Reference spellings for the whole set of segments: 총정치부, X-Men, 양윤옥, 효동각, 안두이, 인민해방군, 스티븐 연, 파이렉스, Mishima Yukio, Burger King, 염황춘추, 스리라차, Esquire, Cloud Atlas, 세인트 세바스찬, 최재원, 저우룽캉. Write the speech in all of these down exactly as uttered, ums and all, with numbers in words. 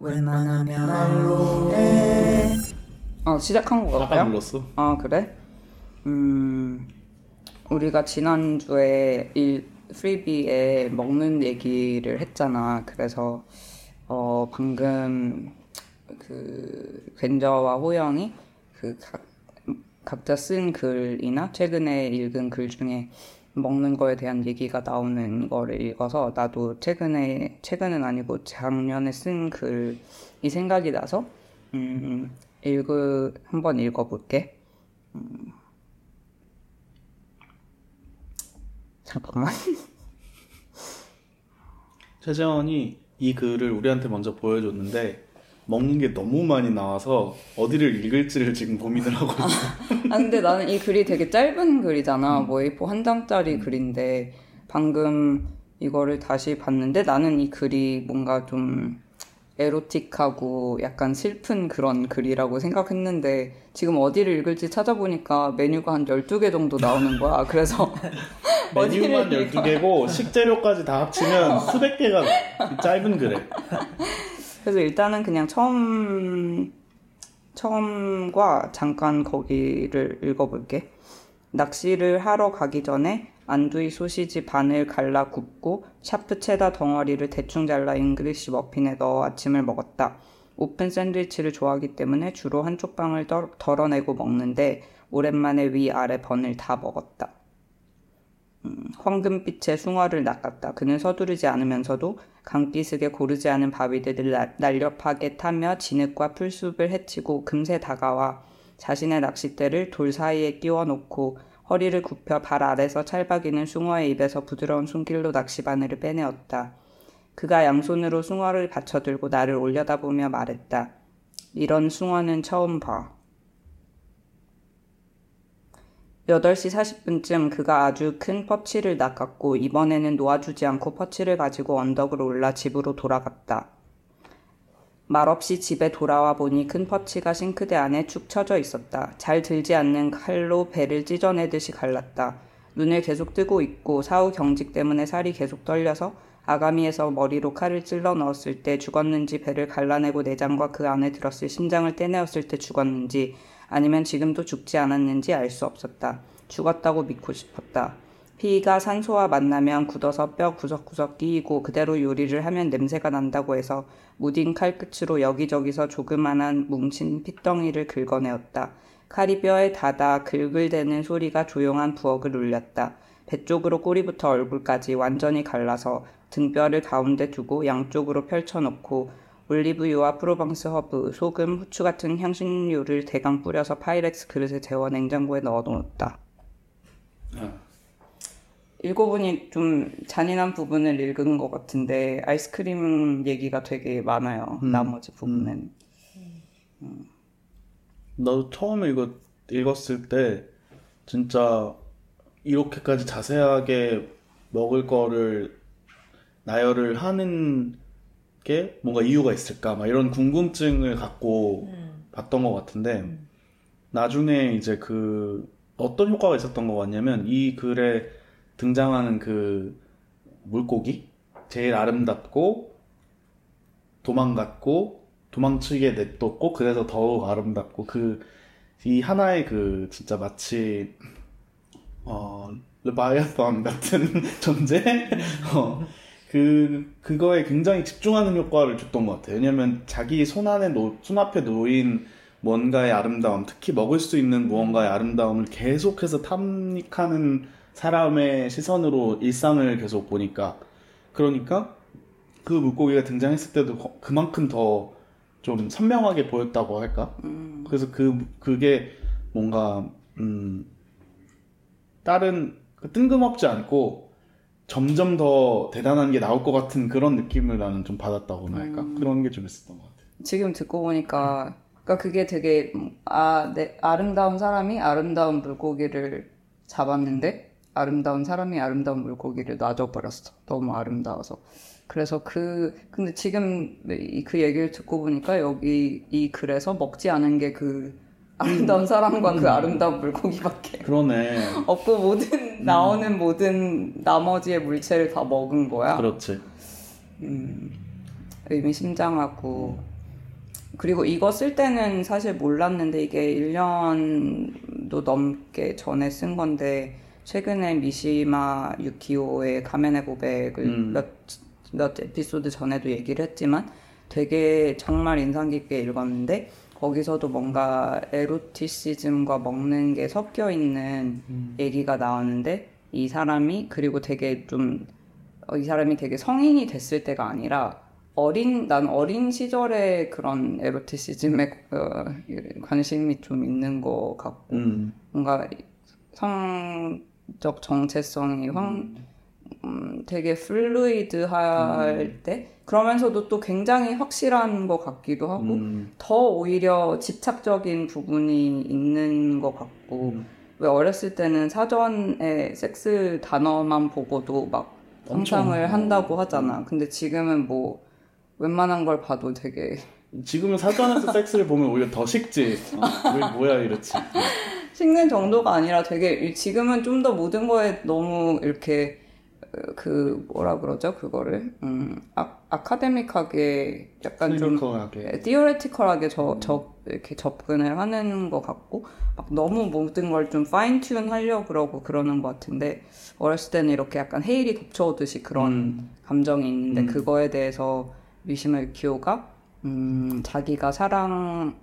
웬만하면 알로에. 어, 시작한 거 같아요? 아까 눌렀어. 아, 그래? 음... 우리가 지난주에 이 프리비에 먹는 얘기를 했잖아. 그래서 어, 방금 그 벤저와 호영이 그 각, 각자 쓴 글이나 최근에 읽은 글 중에 먹는 거에 대한 얘기가 나오는 거를 읽어서 나도 최근에, 최근은 아니고 작년에 쓴 글이 생각이 나서 음, 읽을, 한번 읽어볼게. 음. 잠깐만. 최재원이 이 글을 우리한테 먼저 보여줬는데 먹는 게 너무 많이 나와서 어디를 읽을지를 지금 고민을 하고 있어요. 아, 근데 나는 이 글이 되게 짧은 글이잖아. 음. 뭐 에이포 한 장짜리 음. 글인데 방금 이거를 다시 봤는데 나는 이 글이 뭔가 좀 에로틱하고 약간 슬픈 그런 글이라고 생각했는데 지금 어디를 읽을지 찾아보니까 메뉴가 한 열두 개 정도 나오는 거야. 그래서 메뉴만 열두 개고 식재료까지 다 합치면 수백 개가 짧은 글에. 그래서 일단은 그냥 처음, 처음과 잠깐 거기를 읽어볼게. 낚시를 하러 가기 전에 안두이 소시지 반을 갈라 굽고 샤프 체다 덩어리를 대충 잘라 잉글리시 머핀에 넣어 아침을 먹었다. 오픈 샌드위치를 좋아하기 때문에 주로 한쪽 빵을 덜, 덜어내고 먹는데 오랜만에 위아래 번을 다 먹었다. 음, 황금빛의 숭어를 낚았다. 그는 서두르지 않으면서도 강기슭에 고르지 않은 바위들을 나, 날렵하게 타며 진흙과 풀숲을 헤치고 금세 다가와 자신의 낚싯대를 돌 사이에 끼워놓고 허리를 굽혀 발 아래서 찰박이는 숭어의 입에서 부드러운 손길로 낚시바늘을 빼내었다. 그가 양손으로 숭어를 받쳐들고 나를 올려다보며 말했다. 이런 숭어는 처음 봐. 여덟 시 사십 분쯤 그가 아주 큰 펍치를 낚았고 이번에는 놓아주지 않고 펍치를 가지고 언덕을 올라 집으로 돌아갔다. 말없이 집에 돌아와 보니 큰 펍치가 싱크대 안에 축 처져 있었다. 잘 들지 않는 칼로 배를 찢어내듯이 갈랐다. 눈을 계속 뜨고 있고 사후 경직 때문에 살이 계속 떨려서 아가미에서 머리로 칼을 찔러 넣었을 때 죽었는지 배를 갈라내고 내장과 그 안에 들었을 심장을 떼내었을 때 죽었는지 아니면 지금도 죽지 않았는지 알 수 없었다. 죽었다고 믿고 싶었다. 피가 산소와 만나면 굳어서 뼈 구석구석 끼이고 그대로 요리를 하면 냄새가 난다고 해서 무딘 칼끝으로 여기저기서 조그만한 뭉친 핏덩이를 긁어내었다. 칼이 뼈에 닿아 긁을대는 소리가 조용한 부엌을 울렸다. 배 쪽으로 꼬리부터 얼굴까지 완전히 갈라서 등뼈를 가운데 두고 양쪽으로 펼쳐놓고 올리브유와 프로방스 허브, 소금, 후추 같은 향신료를 대강 뿌려서 파이렉스 그릇에 재워 냉장고에 넣어놓았다. 응. 읽어보니 좀 잔인한 부분을 읽은 것 같은데 아이스크림 얘기가 되게 많아요. 음. 나머지 부분은. 음. 음. 나도 처음 읽었, 읽었을 때 진짜 이렇게까지 자세하게 먹을 거를 나열을 하는 게 뭔가 이유가 있을까 막 이런 궁금증을 갖고 음. 봤던 것 같은데 음. 나중에 이제 그 어떤 효과가 있었던 것 같냐면 이 글에 등장하는 그 물고기 제일 아름답고 도망갔고 도망치게 냅뒀고 그래서 더욱 아름답고 그 이 하나의 그 진짜 마치 어 르바이아탄 같은 존재 어, 그 그거에 굉장히 집중하는 효과를 줬던 것 같아요. 왜냐하면 자기 손 안에 노, 손 앞에 놓인 뭔가의 아름다움, 특히 먹을 수 있는 무언가의 아름다움을 계속해서 탐닉하는 사람의 시선으로 일상을 계속 보니까 그러니까 그 물고기가 등장했을 때도 그만큼 더 좀 선명하게 보였다고 할까? 음. 그래서 그, 그게 뭔가 음, 다른 뜬금없지 않고 점점 더 대단한 게 나올 것 같은 그런 느낌을 나는 좀 받았다고나 할까? 음. 그런 게 좀 있었던 것 같아. 지금 듣고 보니까 그러니까 그게 되게 아, 내, 아름다운 사람이 아름다운 물고기를 잡았는데 아름다운 사람이 아름다운 물고기를 놔줘버렸어. 너무 아름다워서. 그래서 그 근데 지금 그 얘기를 듣고 보니까 여기 이 글에서 먹지 않은 게 그 아름다운 사람과 그 아름다운 물고기밖에 그러네. 없고 모든 나오는 음. 모든 나머지의 물체를 다 먹은 거야. 그렇지. 음. 의미심장하고 음. 그리고 이거 쓸 때는 사실 몰랐는데 이게 일 년도 넘게 전에 쓴 건데 최근에 미시마 유키오의 가면의 고백을 음. 몇, 몇 에피소드 전에도 얘기를 했지만 되게 정말 인상 깊게 읽었는데 거기서도 뭔가 에로티시즘과 먹는 게 섞여 있는 음. 얘기가 나오는데 이 사람이 그리고 되게 좀 이 사람이 되게 성인이 됐을 때가 아니라 어린 난 어린 시절에 그런 에로티시즘에 어, 관심이 좀 있는 것 같고 음. 뭔가 성적 정체성이 황 음, 되게 플루이드할 음. 때 그러면서도 또 굉장히 확실한 것 같기도 하고 음. 더 오히려 집착적인 부분이 있는 것 같고 음. 왜 어렸을 때는 사전에 섹스 단어만 보고도 막 상상을 한다고 하잖아. 근데 지금은 뭐 웬만한 걸 봐도 되게 지금은 사전에서 섹스를 보면 오히려 더 식지. 어, 왜 뭐야 이랬지. 식는 정도가 아니라 되게 지금은 좀 더 모든 거에 너무 이렇게 그 뭐라 그러죠 그거를 음, 아, 아카데믹하게 약간 클리니컬하게. 좀 디어레티컬하게 저, 음. 저, 이렇게 접근을 하는 것 같고 막 너무 모든 걸 좀 파인튠 하려고 그러고 그러는 것 같은데 어렸을 때는 이렇게 약간 헤일이 덮쳐오듯이 그런 음. 감정이 있는데 음. 그거에 대해서 미시마 유키오가 음, 자기가 사랑하는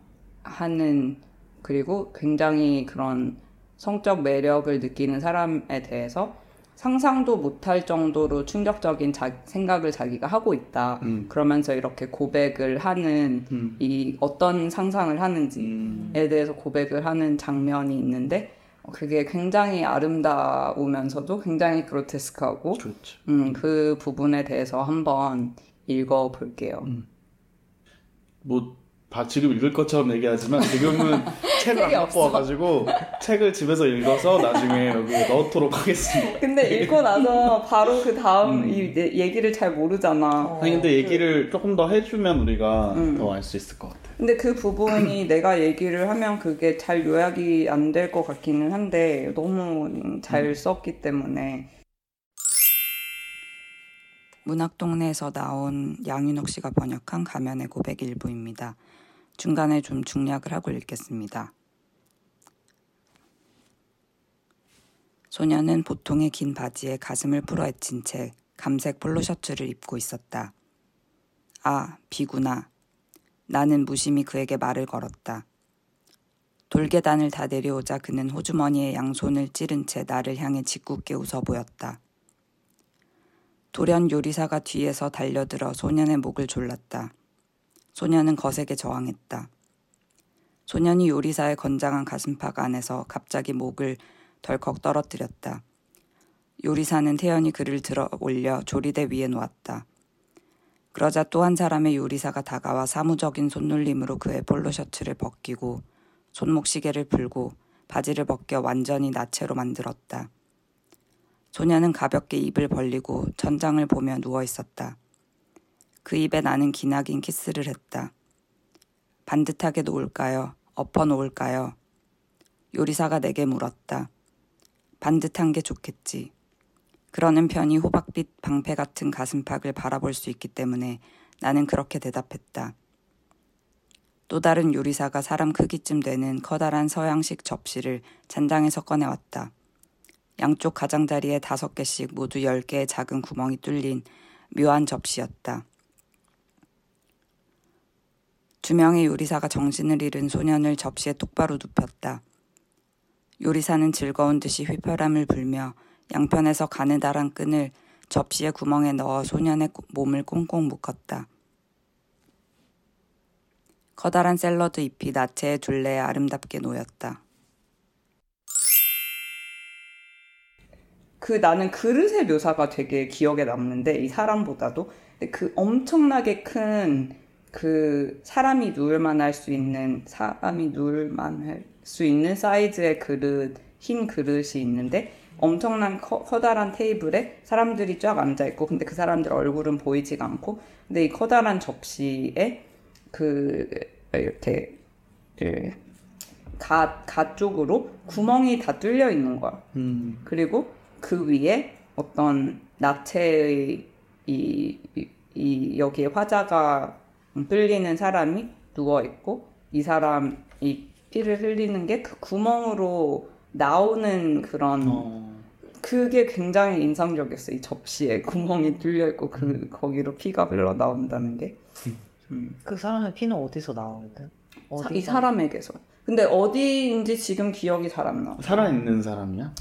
그리고 굉장히 그런 성적 매력을 느끼는 사람에 대해서 상상도 못할 정도로 충격적인 자, 생각을 자기가 하고 있다. 음. 그러면서 이렇게 고백을 하는 음. 이 어떤 상상을 하는지에 음. 대해서 고백을 하는 장면이 있는데 그게 굉장히 아름다우면서도 굉장히 그로테스크하고 그렇죠. 음, 그 부분에 대해서 한번 읽어볼게요. 음. 뭐 다 지금 읽을 것처럼 얘기하지만 지금은 책을 안 갖고 와가지고 책을 집에서 읽어서 나중에 여기 넣도록 하겠습니다. 근데 읽고 나서 바로 그 다음 음. 이 얘기를 잘 모르잖아. 어. 아니 근데 얘기를 조금 더 해주면 우리가 음. 더 알 수 있을 것 같아. 근데 그 부분이 내가 얘기를 하면 그게 잘 요약이 안 될 것 같기는 한데 너무 잘 음. 썼기 때문에. 문학동네에서 나온 양윤옥 씨가 번역한 가면의 고백 일부입니다. 중간에 좀 중략을 하고 읽겠습니다. 소녀는 보통의 긴 바지에 가슴을 풀어헤친 채 감색 폴로 셔츠를 입고 있었다. 아, 비구나. 나는 무심히 그에게 말을 걸었다. 돌계단을 다 내려오자 그는 호주머니에 양손을 찌른 채 나를 향해 짓궂게 웃어 보였다. 돌연 요리사가 뒤에서 달려들어 소년의 목을 졸랐다. 소년은 거세게 저항했다. 소년이 요리사의 건장한 가슴팍 안에서 갑자기 목을 덜컥 떨어뜨렸다. 요리사는 태연히 그를 들어 올려 조리대 위에 놓았다. 그러자 또 한 사람의 요리사가 다가와 사무적인 손놀림으로 그의 폴로 셔츠를 벗기고 손목시계를 풀고 바지를 벗겨 완전히 나체로 만들었다. 소년은 가볍게 입을 벌리고 천장을 보며 누워 있었다. 그 입에 나는 기나긴 키스를 했다. 반듯하게 놓을까요? 엎어놓을까요? 요리사가 내게 물었다. 반듯한 게 좋겠지. 그러는 편이 호박빛 방패 같은 가슴팍을 바라볼 수 있기 때문에 나는 그렇게 대답했다. 또 다른 요리사가 사람 크기쯤 되는 커다란 서양식 접시를 잔장에서 꺼내왔다. 양쪽 가장자리에 다섯 개씩 모두 열 개의 작은 구멍이 뚫린 묘한 접시였다. 두 명의 요리사가 정신을 잃은 소년을 접시에 똑바로 눕혔다. 요리사는 즐거운 듯이 휘파람을 불며 양편에서 가느다란 끈을 접시의 구멍에 넣어 소년의 몸을 꽁꽁 묶었다. 커다란 샐러드 잎이 나체의 둘레에 아름답게 놓였다. 그 나는 그릇의 묘사가 되게 기억에 남는데 이 사람보다도 그 엄청나게 큰 그 사람이 누울만 할 수 있는 사람이 누울만 할 수 있는 사이즈의 그릇 흰 그릇이 있는데 엄청난 커, 커다란 테이블에 사람들이 쫙 앉아 있고 근데 그 사람들 얼굴은 보이지가 않고 근데 이 커다란 접시에 그 이렇게 예. 가, 가 쪽으로 구멍이 다 뚫려 있는 거야. 음. 그리고 그 위에 어떤 나체의 이, 이 이 여기에 화자가 뚫리는 사람이 누워있고 이 사람이 피를 흘리는 게 그 구멍으로 나오는 그런 어. 그게 굉장히 인상적이었어요. 이 접시에 구멍이 뚫려있고 그 거기로 피가 흘러 나온다는 게. 음. 그 사람의 피는 어디서 나오거든? 어디서? 이 사람에게서. 근데 어디인지 지금 기억이 잘 안 나. 살아있는 사람이야?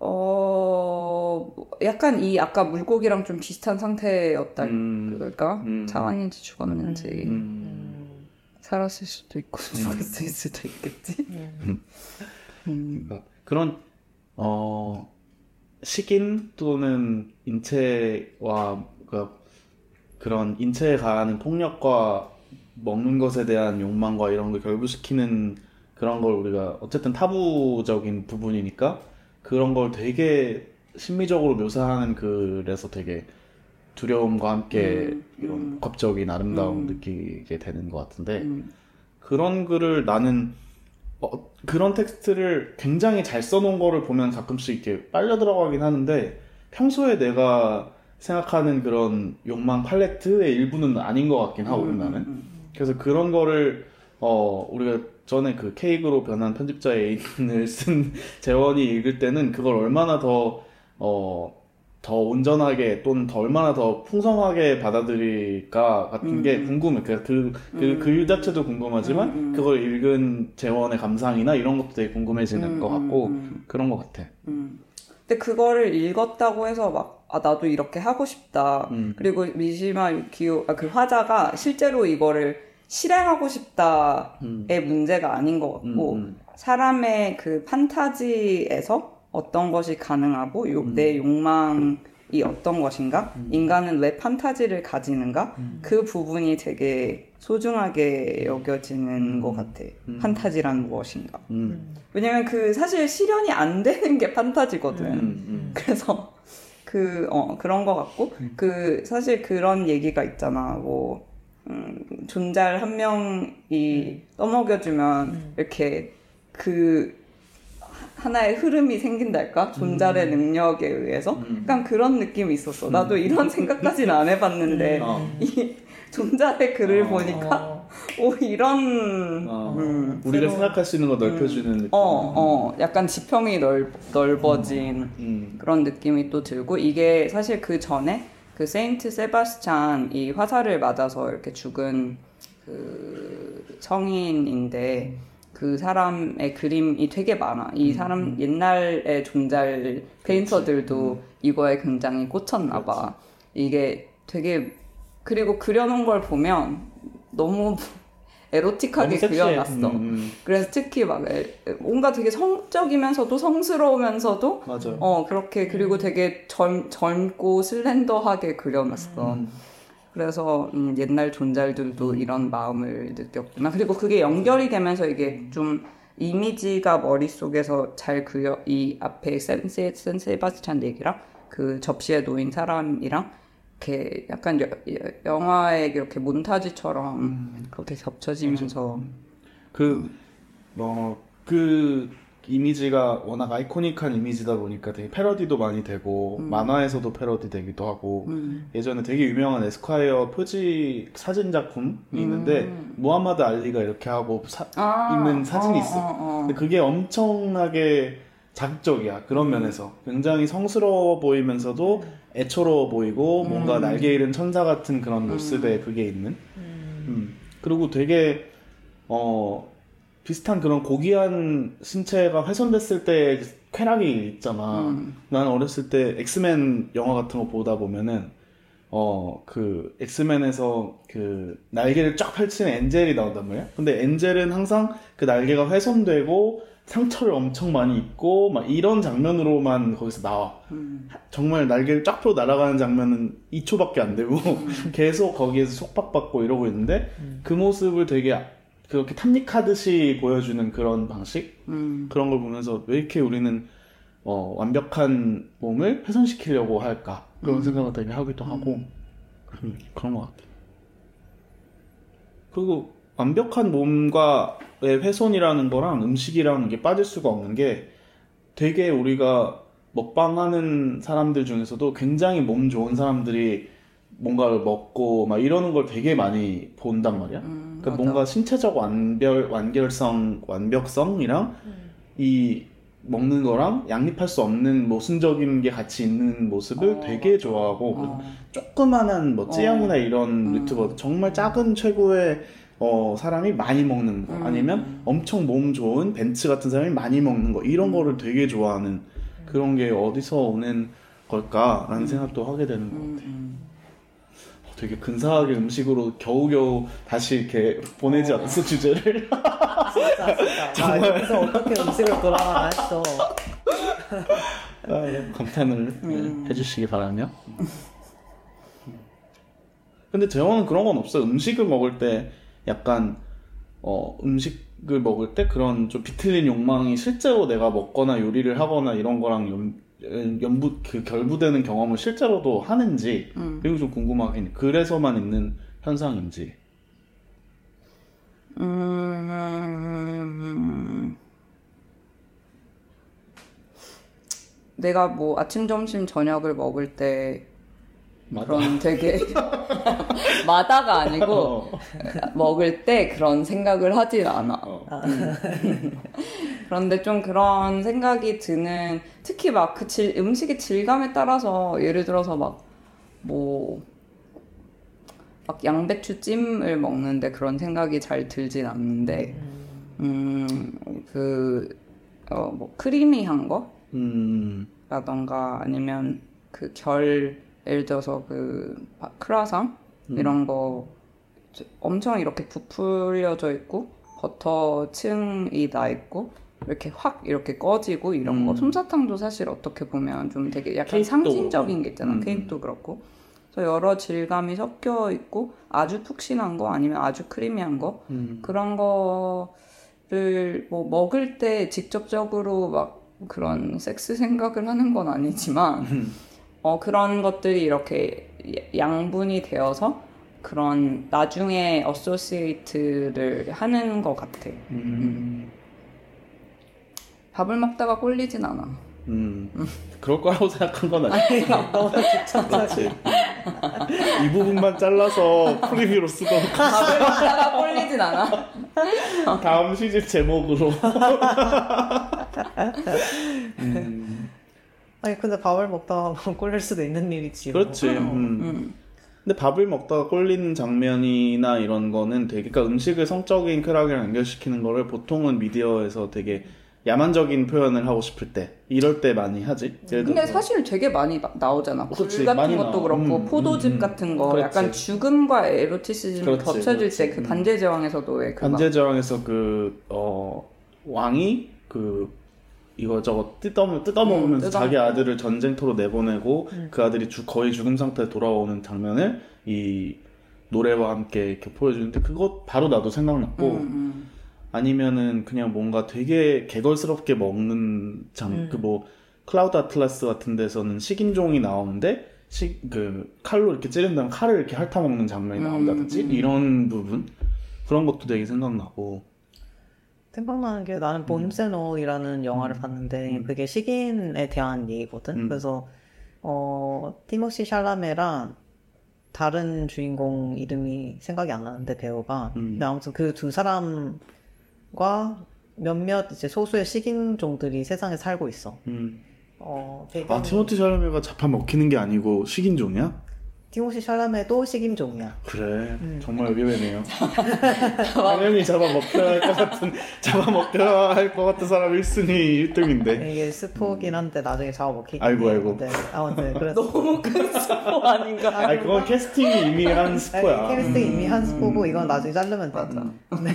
어... 약간 이 아까 물고기랑 좀 비슷한 상태였다. 음... 그럴까? 음... 사망인지 죽었는지 음... 살았을 수도 있고 음... 죽었을 수도 있겠지? 음... 음... 그런 어... 식인 또는 인체와 그러니까 그런 인체에 가하는 폭력과 먹는 것에 대한 욕망과 이런 걸 결부시키는 그런 걸 우리가 어쨌든 타부적인 부분이니까 그런 걸 되게 심미적으로 묘사하는 그래서 되게 두려움과 함께 음, 이런 음. 복합적인 아름다움을 음. 느끼게 되는 것 같은데 음. 그런 글을 나는 어, 그런 텍스트를 굉장히 잘 써놓은 거를 보면 가끔씩 이렇게 빨려 들어가긴 하는데 평소에 내가 생각하는 그런 욕망 팔레트의 일부는 아닌 것 같긴 하고 음, 나는 음. 그래서 그런 거를 어 우리가 전에 그 케이크로 변한 편집자의 애인을 쓴 재원이 읽을 때는 그걸 얼마나 더 어 더 온전하게 또는 더 얼마나 더 풍성하게 받아들일까 같은 음. 게 궁금해. 그그 그, 음. 그 일 자체도 궁금하지만 음. 그걸 읽은 재원의 감상이나 이런 것도 되게 궁금해지는 음. 것 같고 음. 그런 것 같아. 음. 근데 그거를 읽었다고 해서 막 아 나도 이렇게 하고 싶다. 음. 그리고 미시마 유키오 아, 그 화자가 실제로 이거를 실행하고 싶다의 음. 문제가 아닌 것 같고 음. 사람의 그 판타지에서 어떤 것이 가능하고 요, 음. 내 욕망이 어떤 것인가 음. 인간은 왜 판타지를 가지는가 음. 그 부분이 되게 소중하게 여겨지는 음. 것 같아. 음. 판타지란 무엇인가 음. 왜냐면 그 사실 실현이 안 되는 게 판타지거든. 음. 음. 그래서 그, 어, 그런 것 같고 음. 그 사실 그런 얘기가 있잖아. 뭐 음, 존잘 한 명이 떠먹여주면 음. 이렇게 그 하나의 흐름이 생긴달까? 존잘의 음. 능력에 의해서? 음. 약간 그런 느낌이 있었어. 나도 이런 생각까지는 안 해봤는데 어. 이 존잘의 글을 어. 보니까 오 이런... 어. 음, 우리가 새로운... 생각할 수 있는 거 넓혀주는 음. 느낌. 어, 어. 약간 지평이 넓, 넓어진 어. 음. 그런 느낌이 또 들고 이게 사실 그 전에 그 세인트 세바스찬이 화살을 맞아서 이렇게 죽은 그 성인인데 그 사람의 그림이 되게 많아. 이 사람 음. 옛날에 존잘 페인터들도 음. 이거에 굉장히 꽂혔나 봐. 이게 되게 그리고 그려놓은 걸 보면 너무 에로틱하게 너무 그려놨어. 음. 그래서 특히 막 뭔가 되게 성적이면서도 성스러우면서도 맞아요. 어 그렇게 그리고 되게 젊, 젊고 슬렌더하게 그려놨어. 음. 그래서 음, 옛날 존잘들도 음. 이런 마음을 느꼈구나. 그리고 그게 연결이 되면서 이게 좀 이미지가 머릿속에서 잘 그려 이 앞에 센세, 센세바스찬 얘기랑 그 접시에 놓인 사람이랑 이렇게 약간 여, 영화의 이렇게 몬타지처럼 음. 그렇게 겹쳐지면서 그 뭐 그 이미지가 워낙 아이코닉한 이미지다 보니까 되게 패러디도 많이 되고 음. 만화에서도 패러디되기도 하고 음. 예전에 되게 유명한 에스콰이어 표지 사진 작품이 음. 있는데 무하마드 알리가 이렇게 하고 사, 아, 있는 사진이 어, 있어. 어, 어. 근데 그게 엄청나게 자극적이야. 그런 음. 면에서 굉장히 성스러워 보이면서도 애처로워 보이고 음. 뭔가 날개 잃은 천사 같은 그런 음. 모습에 그게 있는 음. 음. 그리고 되게 어 비슷한 그런 고귀한 신체가 훼손됐을 때 쾌락이 있잖아. 음. 난 어렸을 때 엑스맨 영화 같은 거 보다 보면은 어 그 엑스맨에서 그 날개를 쫙 펼치는 엔젤이 나온단 말이야. 근데 엔젤은 항상 그 날개가 훼손되고 상처를 엄청 많이 입고 막 이런 장면으로만 거기서 나와. 음. 정말 날개를 쫙 펴고 날아가는 장면은 이 초밖에 안 되고 음. 계속 거기에서 속박받고 이러고 있는데 음. 그 모습을 되게 그렇게 탐닉하듯이 보여주는 그런 방식? 음. 그런 걸 보면서 왜 이렇게 우리는 어, 완벽한 몸을 훼손시키려고 할까? 그런 음. 생각을 되게 하기도 음. 하고 음, 그런 것 같아요. 그리고 완벽한 몸과 의 훼손이라는 거랑 음식이라는 게 빠질 수가 없는 게 되게 우리가 먹방하는 사람들 중에서도 굉장히 몸 좋은 사람들이 뭔가를 먹고 막 이러는 걸 되게 많이 본단 말이야. 음, 그러니까 뭔가 신체적 완별, 완결성, 완벽성이랑 음. 이 먹는 거랑 양립할 수 없는 모순적인 게 같이 있는 모습을 어, 되게 맞아. 좋아하고 어. 조그만한 뭐 찌양이나 어. 이런 음. 유튜버 정말 작은 최고의 어, 사람이 많이 먹는 거 음. 아니면 엄청 몸 좋은 벤츠 같은 사람이 많이 먹는 거 이런 음. 거를 되게 좋아하는 음. 그런 게 어디서 오는 걸까라는 음. 생각도 하게 되는 것 같아요. 음. 어, 되게 근사하게 음식으로 겨우겨우 다시 이렇게 보내지 어. 않았어 주제를. 진짜 진짜 정말. 아, 여기서 어떻게 음식을 돌아가나 했어. 아, 감탄을 음. 해주시기 바라며. 근데 재원은 그런 건 없어요. 음식을 먹을 때 약간 어, 음식을 먹을 때 그런 좀 비틀린 욕망이 실제로 내가 먹거나 요리를 하거나 이런 거랑 연, 연부 그 결부되는 경험을 실제로도 하는지 음. 그리고 좀 궁금하긴 그래서만 있는 현상인지. 음... 내가 뭐 아침, 점심, 저녁을 먹을 때 마다. 그런 되게 마다가 아니고 어. 먹을 때 그런 생각을 하질 않아. 어. 그런데 좀 그런 생각이 드는 특히 막 그 질, 음식의 질감에 따라서 예를 들어서 막 뭐 막 양배추찜을 먹는데 그런 생각이 잘 들진 않는데 음 그 어 뭐 크리미한 거 음. 라던가 아니면 그 결 예를 들어서 그 크라상 음. 이런 거 엄청 이렇게 부풀려져 있고 버터층이 나 있고 이렇게 확 이렇게 꺼지고 이런 음. 거 솜사탕도 사실 어떻게 보면 좀 되게 약간 케이크도. 상징적인 게 있잖아. 음. 케이크도 그렇고 그래서 여러 질감이 섞여 있고 아주 푹신한 거 아니면 아주 크리미한 거 음. 그런 거를 뭐 먹을 때 직접적으로 막 그런 섹스 생각을 하는 건 아니지만 음. 어, 그런 것들이 이렇게 양분이 되어서 그런 나중에 어소시에이트를 하는 것 같아. 음. 음. 밥을 먹다가 꼴리진 않아. 음. 음. 그럴 거라고 생각한 건 아니야. 너무 귀찮지. 이 부분만 잘라서 프리뷰로 쓰고. 밥을 먹다가 꼴리진 않아. 다음 시집 제목으로. 음. 아니 근데 밥을 먹다가 꼴릴 수도 있는 일이지. 그렇지. 뭐. 음. 음. 근데 밥을 먹다가 꼴리는 장면이나 이런 거는 되게 그러니까 음식을 성적인 쾌락이랑 연결시키는 거를 보통은 미디어에서 되게 야만적인 표현을 하고 싶을 때 이럴 때 많이 하지. 예를 근데 들어서. 사실 되게 많이 나오잖아. 굴 같은 것도 나와. 그렇고 음, 포도즙 음, 같은 거 그렇지. 약간 죽음과 에로티시즘이 겹쳐질 때 그 반지의 제왕에서도 왜 그 반지의 제왕에서 그 어, 왕이 그 이거저거 뜯어, 뜯어먹으면서 음, 자기 아들을 전쟁터로 내보내고 음. 그 아들이 주, 거의 죽은 상태에 돌아오는 장면을 이 노래와 함께 이렇게 보여주는데 그것 바로 나도 생각났고 음, 음. 아니면은 그냥 뭔가 되게 개걸스럽게 먹는 장, 음. 그 뭐 클라우드 아틀라스 같은 데서는 식인종이 나오는데 식, 그 칼로 이렇게 찌른 다음 칼을 이렇게 핥아먹는 장면이 나온다든지 음, 음. 이런 부분 그런 것도 되게 생각나고 생각나는 게 나는 보임센올이라는 음. 영화를 봤는데 음. 그게 식인에 대한 얘기거든. 음. 그래서 어, 티모시 샬라메랑 다른 주인공 이름이 생각이 안 나는데 배우가 음. 근데 아무튼 그 두 사람과 몇몇 이제 소수의 식인종들이 세상에 살고 있어. 음. 어, 배경이... 아 티모시 샬라메가 잡아 먹히는 게 아니고 식인종이야? 티모시 샬라메도 식인종이야. 그래, 음. 정말 의외네요. 당연히 잡아먹혀야 할 것 같은, 잡아먹혀야 할 것 같은 사람 일 순위 일 등인데. 이게 스포긴 한데 나중에 잡아먹히긴. 아이고 아이고. 네. 아무튼 그래서 너무 큰 스포 아닌가? 아, 아니, 그건 캐스팅이 이미 한 스포야. 아니, 캐스팅이 이미 한 스포고 음. 이건 나중에 자르면 맞아. 네.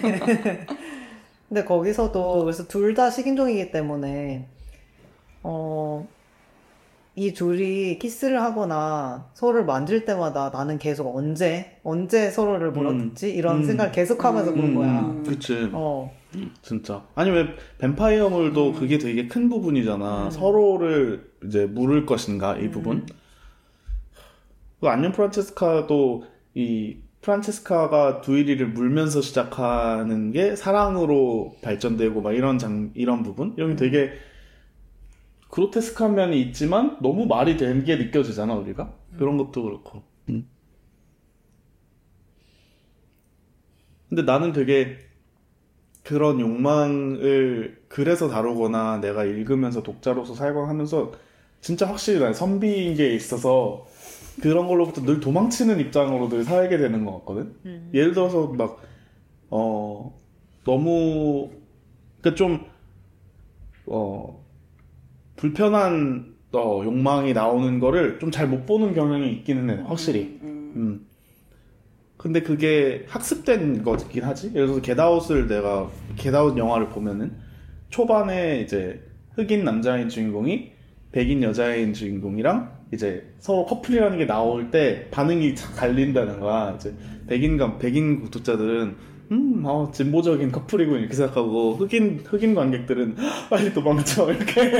근데 거기서도 그래서 둘 다 식인종이기 때문에 어. 이 둘이 키스를 하거나 서로를 만질 때마다 나는 계속 언제 언제 서로를 몰아듣지 음, 이런 음, 생각을 계속하면서 음, 보는 거야. 그치. 어. 진짜. 아니 왜 뱀파이어물도 음. 그게 되게 큰 부분이잖아. 음. 서로를 이제 물을 것인가 이 부분. 음. 그 안녕 프란체스카도 이 프란체스카가 두이리를 물면서 시작하는 게 사랑으로 발전되고 막 이런 장 이런 부분 이런 게 되게. 그로테스크한 면이 있지만 너무 말이 된 게 느껴지잖아 우리가. 음. 그런 것도 그렇고. 음. 근데 나는 되게 그런 욕망을 글에서 다루거나 내가 읽으면서 독자로서 살거하면서 진짜 확실히 난 선비인 게 있어서 그런 걸로부터 늘 도망치는 입장으로 늘 살게 되는 것 같거든. 음. 예를 들어서 막 어 너무 그 좀 어 불편한 어 욕망이 나오는 거를 좀 잘 못 보는 경향이 있기는 해, 확실히. 음. 음. 근데 그게 학습된 거긴 하지. 예를 들어서 겟아웃을 내가 겟아웃 영화를 보면은 초반에 이제 흑인 남자인 주인공이 백인 여자인 주인공이랑 이제 서로 커플이라는 게 나올 때 반응이 착 갈린다는 거야. 이제 백인감 백인 독자들은 음, 어, 진보적인 커플이군 이렇게 생각하고 흑인 흑인 관객들은 빨리 도망쳐 이렇게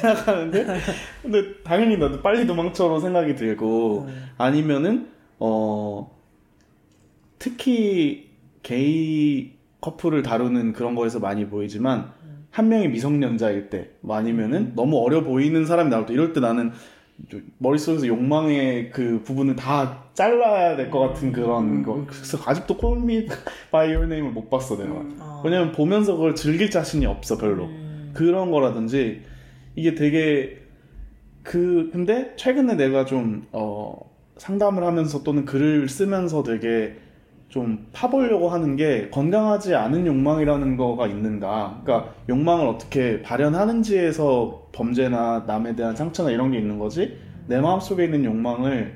생각하는데, 근데 당연히 나도 빨리 도망쳐로 생각이 들고, 아니면은 어 특히 게이 커플을 다루는 그런 거에서 많이 보이지만 한 명이 미성년자일 때, 아니면은 너무 어려 보이는 사람이 나올 때, 이럴 때 나는 머릿속에서 욕망의 그 부분을 다 잘라야 될 것 같은 그런 거. 그래서 아직도 Call Me By Your Name을 못 봤어 내가. 왜냐면 보면서 그걸 즐길 자신이 없어 별로. 그런 거라든지 이게 되게 그 근데 최근에 내가 좀 어 상담을 하면서 또는 글을 쓰면서 되게 좀 파보려고 하는 게 건강하지 않은 욕망이라는 거가 있는가. 그러니까 욕망을 어떻게 발현하는지에서 범죄나 남에 대한 상처나 이런 게 있는 거지, 내 마음속에 있는 욕망을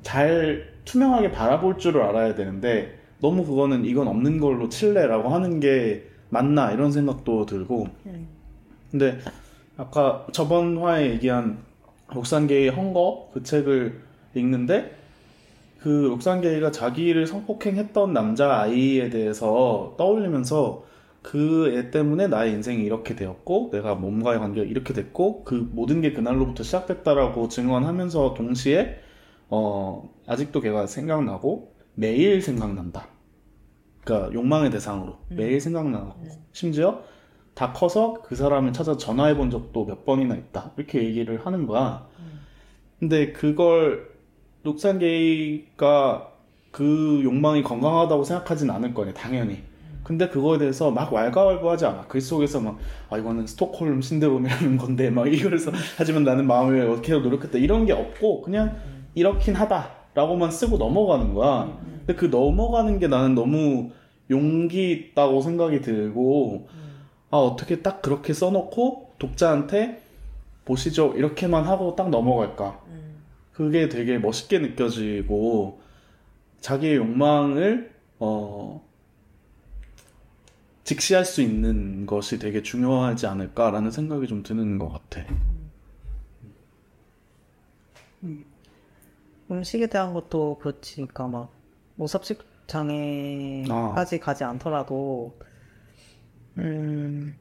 잘 투명하게 바라볼 줄을 알아야 되는데 너무 그거는 이건 없는 걸로 칠래라고 하는 게 맞나 이런 생각도 들고. 근데 아까 저번 화에 얘기한 록산게이의 헝거 그 책을 읽는데, 그 록산게이가 자기를 성폭행했던 남자아이에 대해서 떠올리면서 그 애 때문에 나의 인생이 이렇게 되었고 내가 몸과의 관계가 이렇게 됐고 그 모든 게 그날로부터 시작됐다라고 증언하면서 동시에 어 아직도 걔가 생각나고 매일 생각난다. 그러니까 욕망의 대상으로 음. 매일 생각나고 음. 심지어 다 커서 그 사람을 찾아 전화해 본 적도 몇 번이나 있다 이렇게 얘기를 하는 거야. 음. 근데 그걸 록산게이가 그 욕망이 건강하다고 생각하진 않을 거네 당연히. 근데 그거에 대해서 막 왈가왈부하지 않아. 글 속에서 막 아 이거는 스톡홀름 신드롬이라는 건데 막 이거에서 하지만 나는 마음을 어떻게 해서 노력했다 이런 게 없고 그냥 이렇긴 하다라고만 쓰고 넘어가는 거야. 근데 그 넘어가는 게 나는 너무 용기 있다고 생각이 들고, 아 어떻게 딱 그렇게 써놓고 독자한테 보시죠 이렇게만 하고 딱 넘어갈까, 그게 되게 멋있게 느껴지고 자기의 욕망을 어 직시할 수 있는 것이 되게 중요하지 않을까라는 생각이 좀 드는 것 같아. 음. 음식에 대한 것도 그렇지니까 막 오섭식 장애까지 아. 가지 않더라도 음,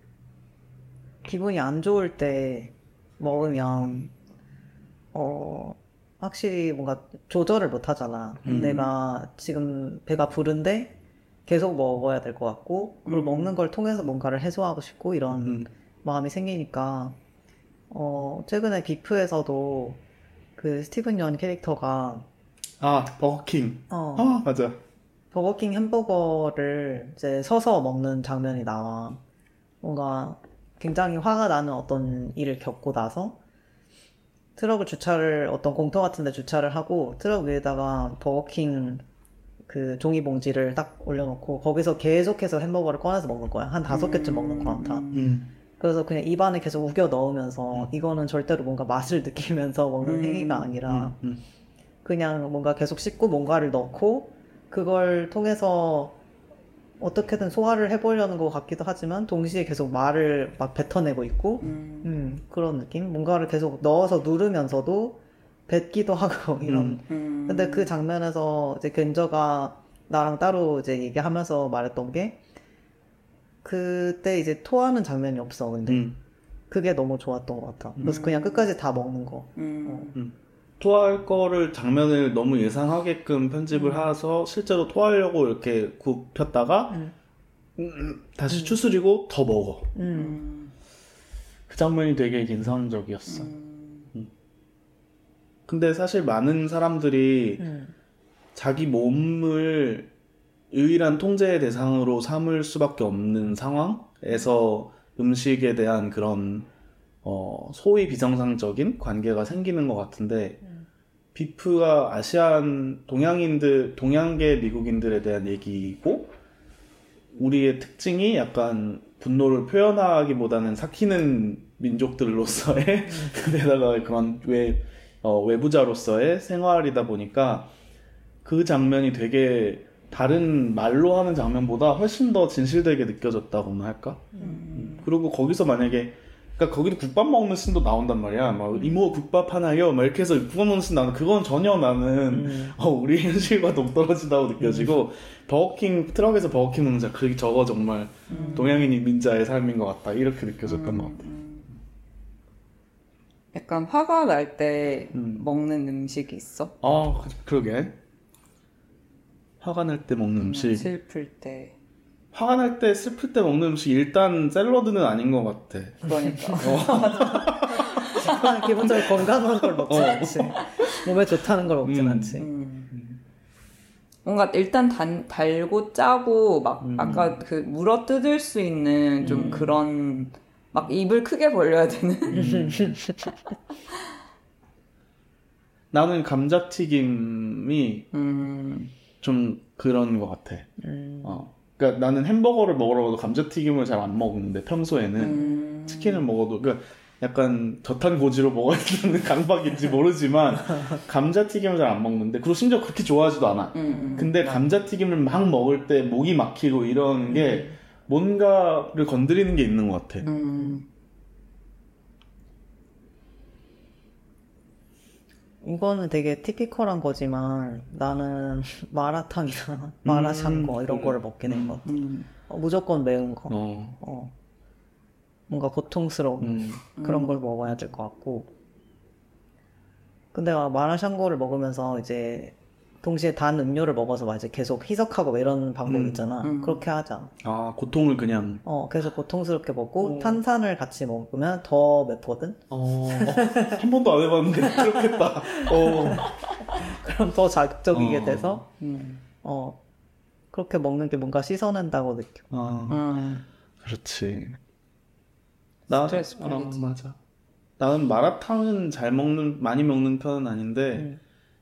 기분이 안 좋을 때 먹으면 어 확실히 뭔가 조절을 못 하잖아. 음. 내가 지금 배가 부른데 계속 먹어야 될 것 같고 그걸 음. 먹는 걸 통해서 뭔가를 해소하고 싶고 이런 음. 마음이 생기니까 어 최근에 비프에서도 그 스티븐 연 캐릭터가 아 버거킹 어 아, 맞아 버거킹 햄버거를 이제 서서 먹는 장면이 나와. 뭔가 굉장히 화가 나는 어떤 일을 겪고 나서 트럭을 주차를 어떤 공터 같은 데 주차를 하고 트럭 위에다가 버거킹 그 종이 봉지를 딱 올려놓고 거기서 계속해서 햄버거를 꺼내서 먹는 거야. 한 다섯 개쯤 먹는 거 같아. 음. 그래서 그냥 입안에 계속 우겨 넣으면서 음. 이거는 절대로 뭔가 맛을 느끼면서 먹는 음. 행위가 아니라 음. 음. 그냥 뭔가 계속 씹고 뭔가를 넣고 그걸 통해서 어떻게든 소화를 해보려는 것 같기도 하지만 동시에 계속 말을 막 뱉어내고 있고 음. 음, 그런 느낌? 뭔가를 계속 넣어서 누르면서도 뱉기도 하고 이런 음. 음. 근데 그 장면에서 이제 견저가 나랑 따로 이제 얘기하면서 말했던 게 그때 이제 토하는 장면이 없어. 근데 음. 그게 너무 좋았던 것 같아. 그래서 음. 그냥 끝까지 다 먹는 거 음. 어. 음. 토할 거를 장면을 너무 예상하게끔 편집을 음. 해서 실제로 토하려고 이렇게 굽혔다가 음. 음, 다시 음. 추스리고 더 먹어. 음. 그 장면이 되게 인상적이었어. 음. 음. 근데 사실 많은 사람들이 음. 자기 몸을 유일한 통제의 대상으로 삼을 수밖에 없는 상황에서 음식에 대한 그런 어, 소위 비정상적인 관계가 생기는 것 같은데 음. 비프가 아시안 동양인들, 동양계 미국인들에 대한 얘기이고 우리의 특징이 약간 분노를 표현하기보다는 삭히는 민족들로서의 게다가 그런 외, 어, 외부자로서의 생활이다 보니까 그 장면이 되게 다른 말로 하는 장면보다 훨씬 더 진실되게 느껴졌다고나 할까? 음. 그리고 거기서 만약에 그러니까 거기도 국밥 먹는 씬도 나온단 말이야. 막 이모 국밥 하나요? 막 이렇게 해서 국밥 먹는 씬 나는 그건 전혀 나는 음. 어, 우리 현실과 동떨어진다고 느껴지고 음. 버거킹 트럭에서 버거킹 먹는 자 그게 저거 정말 음. 동양인 이민자의 삶인 것 같다 이렇게 느껴졌던 음. 것 같아. 약간 화가 날 때 음. 먹는 음식이 있어? 아 그러게. 화가 날 때 먹는 음식. 음, 슬플 때. 화가 날 때 슬플 때 먹는 음식 일단 샐러드는 아닌 것 같아. 그러니까. 어. 기본적으로 건강한 걸 먹진 어. 않지. 몸에 좋다는 걸 먹진 음. 않지. 음. 뭔가 일단 단, 달고 짜고 막 음. 아까 그 물어 뜯을 수 있는 좀 음. 그런 막 입을 크게 벌려야 되는. 음. 나는 감자튀김이 음. 좀 그런 것 같아. 음. 어. 그러니까 나는 햄버거를 먹으러 가도 감자튀김을 잘 안 먹는데 평소에는 음... 치킨을 먹어도 그러니까 약간 저탄고지로 먹어야 되는 강박인지 모르지만 감자튀김을 잘 안 먹는데 그리고 심지어 그렇게 좋아하지도 않아. 음... 근데 감자튀김을 막 먹을 때 목이 막히고 이런 게 음... 뭔가를 건드리는 게 있는 것 같아. 음... 이거는 되게 티피컬한 거지만 나는 마라탕이나 마라샹궈 음, 이런 음, 거를 먹게 된 것 같아. 음. 어, 무조건 매운 거. 어. 어. 뭔가 고통스러운 음. 그런 걸 먹어야 될 것 같고. 근데 마라샹궈를 먹으면서 이제 동시에 단 음료를 먹어서 막 이제 계속 희석하고 이런 방법 있잖아. 음, 음. 그렇게 하자. 아 고통을 그냥. 어 계속 고통스럽게 먹고 오. 탄산을 같이 먹으면 더 맵거든. 어, 어 한 번도 안 해봤는데 그렇겠다. 어 그럼 더 자극적이게 어. 돼서 음. 어 그렇게 먹는 게 뭔가 씻어낸다고 느껴. 아 음. 그렇지. 나 스트레스 어, 맞아. 나는 마라탕은 잘 먹는 많이 먹는 편은 아닌데. 음.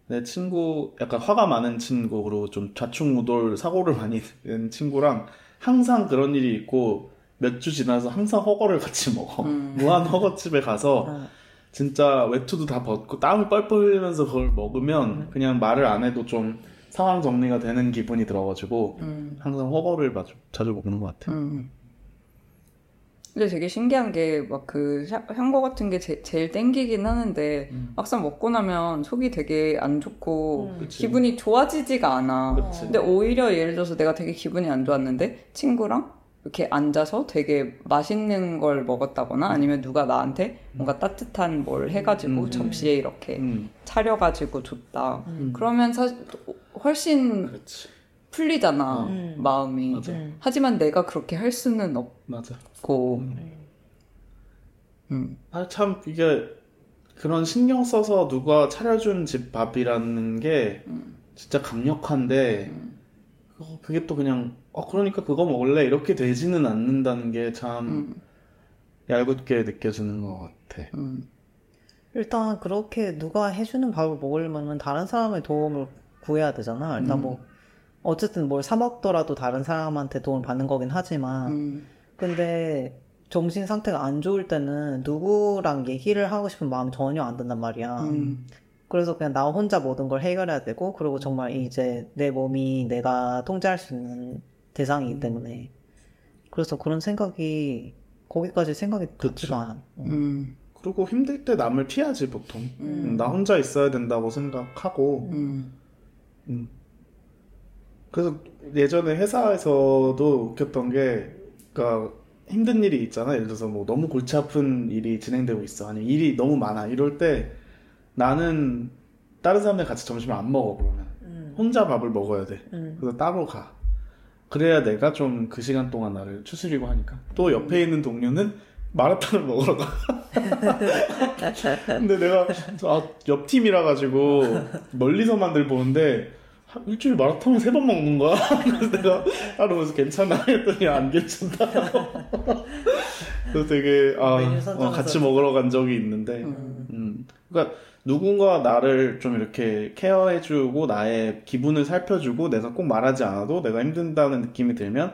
내 친구, 약간 화가 많은 친구로 좀 좌충우돌 사고를 많이 낸 친구랑 항상 그런 일이 있고 몇 주 지나서 항상 허거를 같이 먹어. 음. 무한 허거집에 가서 진짜 외투도 다 벗고 땀을 뻘뻘 흘리면서 그걸 먹으면 음. 그냥 말을 안 해도 좀 상황 정리가 되는 기분이 들어가지고 음. 항상 허거를 자주, 자주 먹는 것 같아요. 음. 근데 되게 신기한 게 막 그 향거 같은 게 제, 제일 땡기긴 하는데 음. 막상 먹고 나면 속이 되게 안 좋고 음. 기분이 좋아지지가 않아. 그치. 근데 오히려 예를 들어서 내가 되게 기분이 안 좋았는데 친구랑 이렇게 앉아서 되게 맛있는 걸 먹었다거나 음. 아니면 누가 나한테 뭔가 따뜻한 뭘 해가지고 음. 접시에 이렇게 음. 차려가지고 줬다. 음. 그러면 사실 훨씬 그치. 풀리잖아 음. 마음이. 맞아. 하지만 내가 그렇게 할 수는 없고. 음. 음. 아, 참 이게 그런 신경 써서 누가 차려준 집 밥이라는 게 음. 진짜 강력한데 음. 어, 그게 또 그냥 어 그러니까 그거 먹을래 이렇게 되지는 않는다는 게 참 음. 얄궂게 느껴지는 것 같아. 음. 일단 그렇게 누가 해주는 밥을 먹으려면 다른 사람의 도움을 구해야 되잖아. 일단 음. 뭐 어쨌든 뭘 사먹더라도 다른 사람한테 도움을 받는 거긴 하지만 음. 근데 정신 상태가 안 좋을 때는 누구랑 얘기를 하고 싶은 마음이 전혀 안 든단 말이야. 음. 그래서 그냥 나 혼자 모든 걸 해결해야 되고 그리고 정말 이제 내 몸이 내가 통제할 수 있는 대상이기 때문에 그래서 그런 생각이 거기까지 생각이 들지가 않아. 음. 그리고 힘들 때 남을 피하지 보통. 음. 나 혼자 있어야 된다고 생각하고 음. 음. 그래서 예전에 회사에서도 웃겼던 게, 그러니까 힘든 일이 있잖아. 예를 들어서 뭐 너무 골치 아픈 일이 진행되고 있어. 아니면 일이 너무 많아. 이럴 때 나는 다른 사람들 같이 점심을 안 먹어. 그러면 음. 혼자 밥을 먹어야 돼. 음. 그래서 따로 가. 그래야 내가 좀 그 시간 동안 나를 추스리고 하니까. 또 옆에 음. 있는 동료는 마라탕을 먹으러 가. 근데 내가 아, 옆 팀이라 가지고 멀리서만 늘 보는데. 일주일 마라탕을 세 번 먹는 거야. 그래서 내가 알아보면서 괜찮아 했더니 안 괜찮다. 그래서 되게 아, 어, 같이 먹으러 간 적이 있는데 음. 음. 그러니까 누군가 나를 좀 이렇게 케어해주고 나의 기분을 살펴주고 내가 꼭 말하지 않아도 내가 힘든다는 느낌이 들면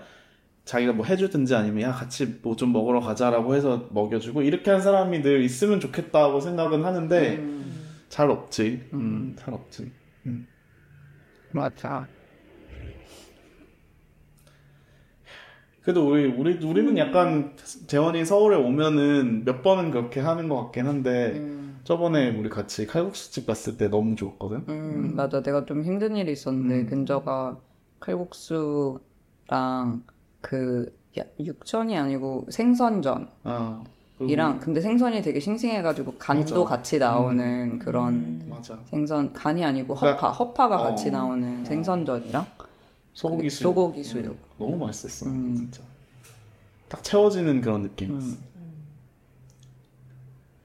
자기가 뭐 해주든지 아니면 야 같이 뭐 좀 먹으러 가자라고 해서 먹여주고 이렇게 한 사람이 늘 있으면 좋겠다고 생각은 하는데 음. 잘 없지. 음, 잘 없지. 음. 맞아. 그래도 우리 우리 우리는 약간 재원이 서울에 오면은 몇 번은 그렇게 하는 것 같긴 한데 음. 저번에 우리 같이 칼국수집 갔을 때 너무 좋았거든. 음, 음. 맞아. 내가 좀 힘든 일이 있었는데 음. 근저가 칼국수랑 그 야, 육전이 아니고 생선전. 아. 이랑 근데 생선이 되게 싱싱해가지고 간도 맞아. 같이 나오는 음. 그런 음. 생선 간이 아니고 허파 그러니까, 허파가 어. 같이 나오는 어. 생선전이랑 소고기 수육 소고기 수육 음. 너무 맛있었어. 음. 진짜 딱 채워지는 그런 느낌이었어. 음.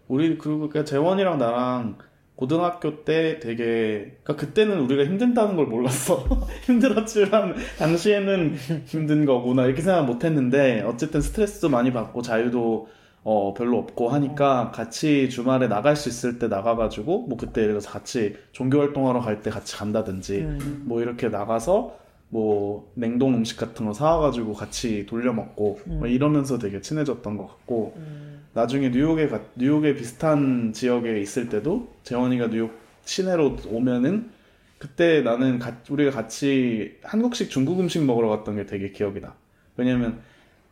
우리 그리고 그러니까 재원이랑 나랑 고등학교 때 되게 그러니까 그때는 우리가 힘든다는 걸 몰랐어. 힘들었지만 당시에는 힘든 거구나 이렇게 생각 못했는데 어쨌든 스트레스도 많이 받고 자유도 어 별로 없고 하니까 같이 주말에 나갈 수 있을 때 나가가지고 뭐 그때 예를 들어서 같이 종교활동하러 갈 때 같이 간다든지 음. 뭐 이렇게 나가서 뭐 냉동 음식 같은 거 사와가지고 같이 돌려 먹고 음. 뭐 이러면서 되게 친해졌던 것 같고 음. 나중에 뉴욕에 가, 뉴욕에 비슷한 지역에 있을 때도 재원이가 뉴욕 시내로 오면은 그때 나는 가, 우리가 같이 한국식 중국 음식 먹으러 갔던 게 되게 기억이 나. 왜냐면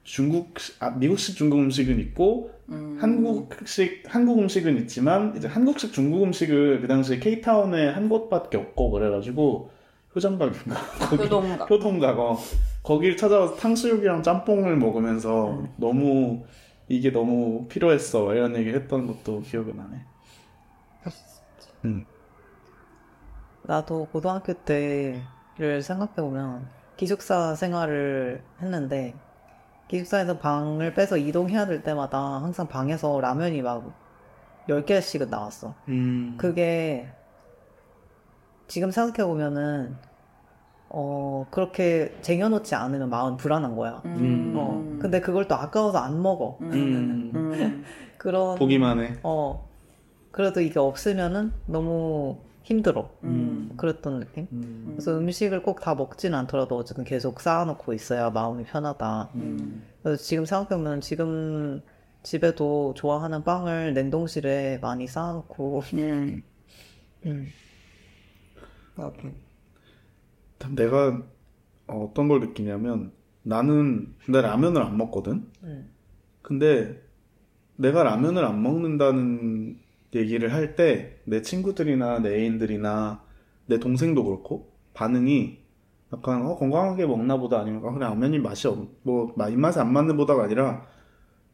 중국, 아, 미국식 중국 음식은 있고, 음. 한국식, 한국 음식은 있지만, 이제 한국식 중국 음식을 그 당시에 K타운에 한 곳밖에 없고, 그래가지고, 효정각인가? 효동각. 효동각, 어. 거기를 찾아와서 탕수육이랑 짬뽕을 먹으면서, 음. 너무, 이게 너무 필요했어. 이런 얘기 했던 것도 기억이 나네. 음. 나도 고등학교 때를 생각해보면, 기숙사 생활을 했는데, 기숙사에서 방을 빼서 이동해야 될 때마다 항상 방에서 라면이 막 열 개씩은 나왔어. 음. 그게 지금 생각해보면은 어 그렇게 쟁여놓지 않으면 마음 불안한 거야. 음. 어 근데 그걸 또 아까워서 안 먹어. 음. 음. 그런 보기만 해. 어 그래도 이게 없으면은 너무 힘들어. 음. 그랬던 느낌. 음. 그래서 음식을 꼭 다 먹진 않더라도 어쨌든 계속 쌓아놓고 있어야 마음이 편하다. 음. 그래서 지금 생각해보면 지금 집에도 좋아하는 빵을 냉동실에 많이 쌓아놓고. 음. 음. 나도. 내가 어떤 걸 느끼냐면 나는 내 라면을 안 먹거든. 음. 근데 내가 라면을 안 먹는다는 얘기를 할 때 내 친구들이나 내 애인들이나 내 동생도 그렇고 반응이 약간 어, 건강하게 먹나 보다 아니면 어, 그래 라면이 맛이 없, 뭐 입맛에 안 맞는 보다가 아니라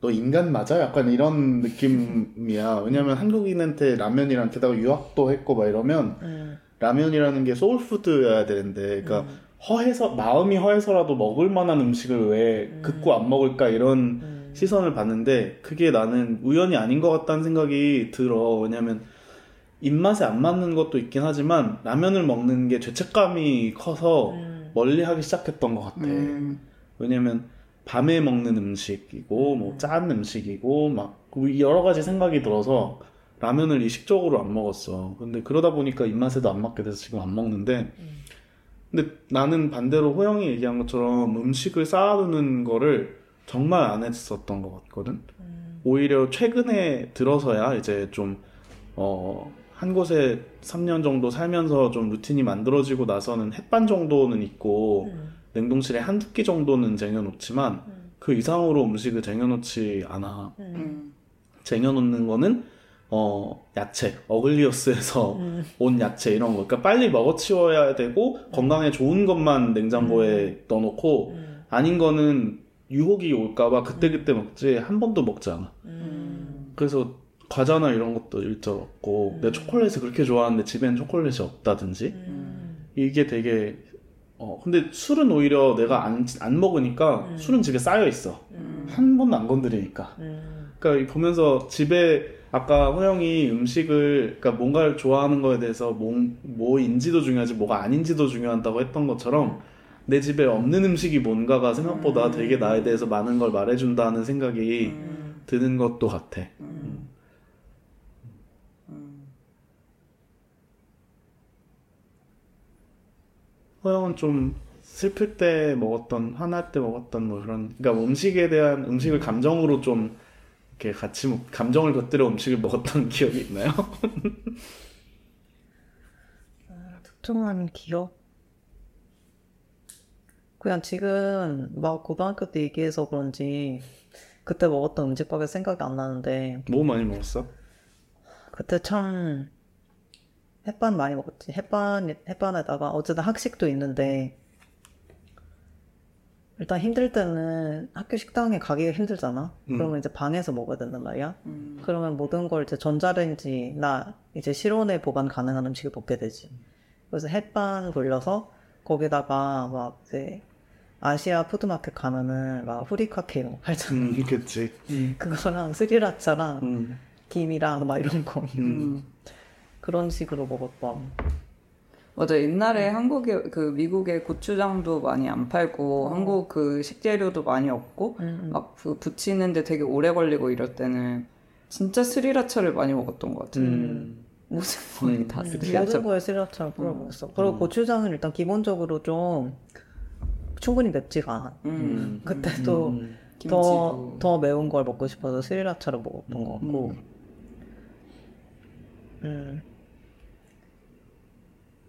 너 인간 맞아? 약간 이런 느낌이야. 왜냐면 한국인한테 라면이랑 게다가 유학도 했고 막 이러면 음. 라면이라는 게 소울푸드여야 되는데 그러니까 음. 허해서 마음이 허해서라도 먹을 만한 음식을 왜 긋고 안 먹을까 이런 음. 시선을 봤는데 그게 나는 우연이 아닌 것 같다는 생각이 들어. 왜냐면 입맛에 안 맞는 것도 있긴 하지만 라면을 먹는 게 죄책감이 커서 음. 멀리하기 시작했던 것 같아. 음. 왜냐면 밤에 먹는 음식이고 뭐 짠 음식이고 막 여러 가지 생각이 들어서 라면을 이식적으로 안 먹었어. 근데 그러다 보니까 입맛에도 안 맞게 돼서 지금 안 먹는데 근데 나는 반대로 호영이 얘기한 것처럼 음식을 쌓아두는 거를 정말 안 했었던 것 같거든. 음. 오히려 최근에 들어서야 이제 좀 어 한 곳에 삼 년 정도 살면서 좀 루틴이 만들어지고 나서는 햇반 정도는 있고 음. 냉동실에 한두 끼 정도는 쟁여놓지만 음. 그 이상으로 음식을 쟁여놓지 않아. 음. 쟁여놓는 거는 어 야채, 어글리어스에서 음. 온 야채 이런 거. 그러니까 빨리 먹어치워야 되고 음. 건강에 좋은 것만 냉장고에 음. 넣어놓고 음. 아닌 거는 유혹이 올까봐 그때그때 먹지 한 번도 먹지 않아. 음. 그래서 과자나 이런 것도 일절 없고 음. 내가 초콜릿을 그렇게 좋아하는데 집에는 초콜릿이 없다든지 음. 이게 되게 어 근데 술은 오히려 내가 안, 안 먹으니까 음. 술은 집에 쌓여있어. 음. 한 번도 안 건드리니까. 음. 그러니까 보면서 집에 아까 호영이 음식을, 그러니까 뭔가를 좋아하는 거에 대해서 뭐, 뭐인지도 중요하지 뭐가 아닌지도 중요하다고 했던 것처럼 내 집에 없는 음식이 뭔가가 생각보다 음. 되게 나에 대해서 많은 걸 말해준다는 생각이 음. 드는 것도 같아. 음. 음. 호영은 좀 슬플 때 먹었던, 화날 때 먹었던 뭐 그런, 그러니까 음식에 대한, 음식을 감정으로 좀 이렇게 같이 먹, 감정을 곁들여 음식을 먹었던 기억이 있나요? 음, 특정한 기억? 그냥 지금 막 고등학교 때 얘기해서 그런지 그때 먹었던 음식밖에 생각이 안 나는데. 뭐 많이 먹었어? 그때 참 햇반 많이 먹었지. 햇반, 햇반에다가 어쨌든 학식도 있는데 일단 힘들 때는 학교 식당에 가기가 힘들잖아. 음. 그러면 이제 방에서 먹어야 된단 말이야. 음. 그러면 모든 걸 이제 전자레인지나 이제 실온에 보관 가능한 음식을 먹게 되지. 그래서 햇반 돌려서 거기다가 막 이제 아시아 푸드마켓 가면은 막 후리카케 이런 거 팔잖아. 음, 그치. 음. 그거랑 스리라차랑 음. 김이랑 막 이런 거. 음. 그런 식으로 먹었던. 맞아. 옛날에 음. 한국에 그 미국에 고추장도 많이 안 팔고 음. 한국 그 식재료도 많이 없고 음. 막 그 부치는데 되게 오래 걸리고 이럴 때는 진짜 스리라차를 많이 먹었던 것 같아. 음. 모든 거에 음. 다 스리라차. 모든 거에 스리라차를 뿌려 먹었어. 음. 그리고 음. 고추장은 일단 기본적으로 좀 충분히 맵지가 않아. 음. 그때도 음. 더, 더 매운 걸 먹고 싶어서 스리라차를 먹었던 음. 것 같고. 음. 음.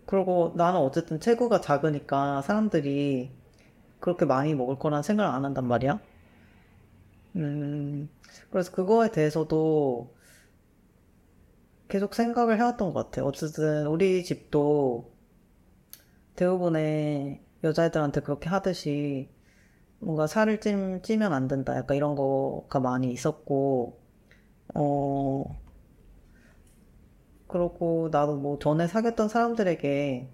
그리고 나는 어쨌든 체구가 작으니까 사람들이 그렇게 많이 먹을 거란 생각을 안 한단 말이야. 음, 그래서 그거에 대해서도 계속 생각을 해왔던 것 같아. 어쨌든 우리 집도 대부분의 여자애들한테 그렇게 하듯이 뭔가 살을 찜, 찌면 안 된다. 약간 이런 거가 많이 있었고, 어, 그러고 나도 뭐 전에 사귀었던 사람들에게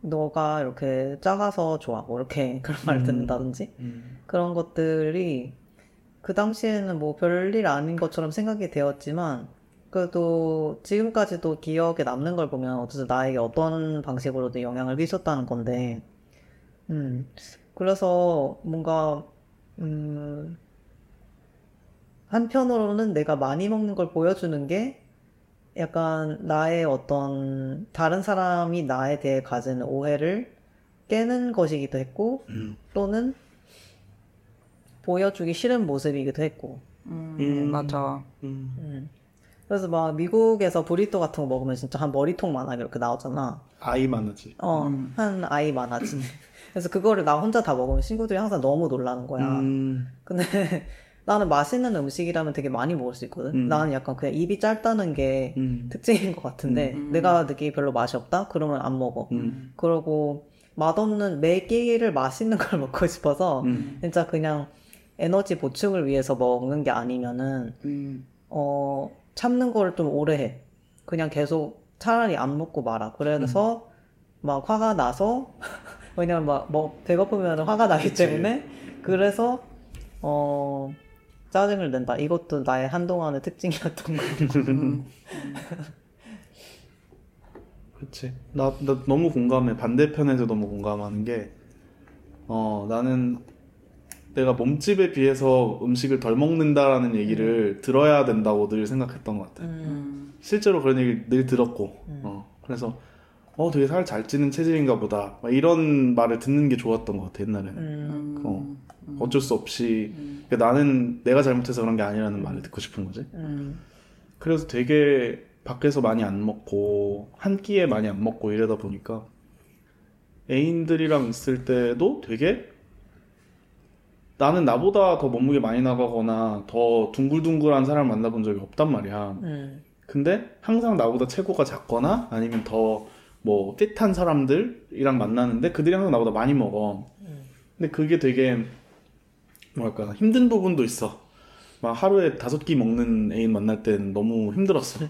너가 이렇게 작아서 좋아 뭐 이렇게 그런 말을 듣는다든지 음, 음. 그런 것들이 그 당시에는 뭐 별일 아닌 것처럼 생각이 되었지만 그래도 지금까지도 기억에 남는 걸 보면 어쨌든 나에게 어떤 방식으로든 영향을 미쳤다는 건데 음 그래서 뭔가 음 한편으로는 내가 많이 먹는 걸 보여주는 게 약간 나의 어떤 다른 사람이 나에 대해 가지는 오해를 깨는 것이기도 했고 음. 또는 보여주기 싫은 모습이기도 했고 음, 음. 맞아 음. 음. 그래서 막 미국에서 브리또 같은 거 먹으면 진짜 한 머리통만하게 이렇게 나오잖아. 아이 많아지. 어, 음. 한 아이 많아지. 그래서 그거를 나 혼자 다 먹으면 친구들이 항상 너무 놀라는 거야. 음. 근데 나는 맛있는 음식이라면 되게 많이 먹을 수 있거든. 음. 나는 약간 그냥 입이 짧다는 게 음. 특징인 것 같은데 음. 내가 느끼기 별로 맛이 없다? 그러면 안 먹어. 음. 그러고 맛없는 매 끼를 맛있는 걸 먹고 싶어서 음. 진짜 그냥 에너지 보충을 위해서 먹는 게 아니면은 음. 어, 참는 거를 좀 오래 해. 그냥 계속 차라리 안 먹고 말아. 그래서 음. 막 화가 나서 왜냐면 막 뭐 배고프면 화가 나기 그치. 때문에 그래서 어. 짜증을 낸다. 이것도 나의 한동안의 특징이었던 거고. 그치. 나, 나 너무 공감해. 반대편에서 너무 공감하는 게 어, 나는 내가 몸집에 비해서 음식을 덜 먹는다라는 얘기를 음. 들어야 된다고 늘 생각했던 것 같아. 음. 실제로 그런 얘기를 늘 들었고 음. 어, 그래서 어, 되게 살 잘 찌는 체질인가 보다. 막 이런 말을 듣는 게 좋았던 것 같아. 옛날에는. 음. 어. 어쩔 수 없이 음. 그러니까 나는 내가 잘못해서 그런 게 아니라는 말을 듣고 싶은 거지. 음. 그래서 되게 밖에서 많이 안 먹고 한 끼에 많이 안 먹고 이러다 보니까 애인들이랑 있을 때도 되게 나는 나보다 더 몸무게 많이 나가거나 더 둥글둥글한 사람을 만나본 적이 없단 말이야. 음. 근데 항상 나보다 체구가 작거나 아니면 더 뭐 핏한 사람들이랑 만나는데 그들이 항상 나보다 많이 먹어. 음. 근데 그게 되게 뭐랄까 힘든 부분도 있어. 막 하루에 다섯 끼 먹는 애인 만날 땐 너무 힘들었어.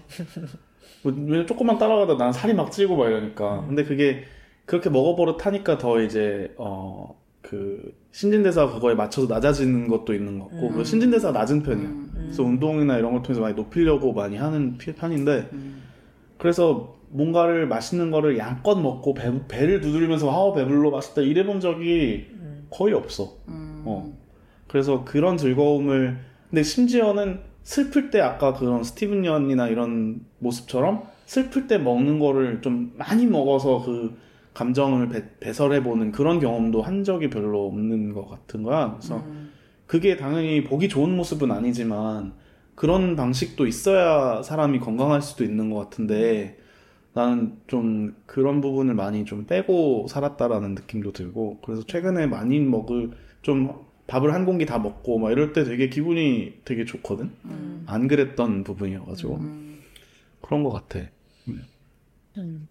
왜냐면 조금만 따라가다 난 살이 막 찌고 막 이러니까. 근데 그게 그렇게 먹어버릇하니까 더 이제 어 그 신진대사 그거에 맞춰서 낮아지는 것도 있는 것 같고 음. 신진대사 낮은 편이야. 음. 그래서 운동이나 이런 걸 통해서 많이 높이려고 많이 하는 편인데 음. 그래서 뭔가를 맛있는 거를 양껏 먹고 배, 배를 두드리면서 하오 배불러 맛있다 이래 본 적이 음. 거의 없어. 음. 어. 그래서 그런 즐거움을 근데 심지어는 슬플 때 아까 그런 스티븐 연이나 이런 모습처럼 슬플 때 먹는 거를 좀 많이 먹어서 그 감정을 배, 배설해보는 그런 경험도 한 적이 별로 없는 것 같은 거야. 그래서 음. 그게 당연히 보기 좋은 모습은 아니지만 그런 방식도 있어야 사람이 건강할 수도 있는 것 같은데 나는 좀 그런 부분을 많이 좀 빼고 살았다라는 느낌도 들고 그래서 최근에 많이 먹을 좀 밥을 한 공기 다 먹고 막 이럴 때 되게 기분이 되게 좋거든. 음. 안 그랬던 부분이어가지고 음. 그런 것 같아. 음.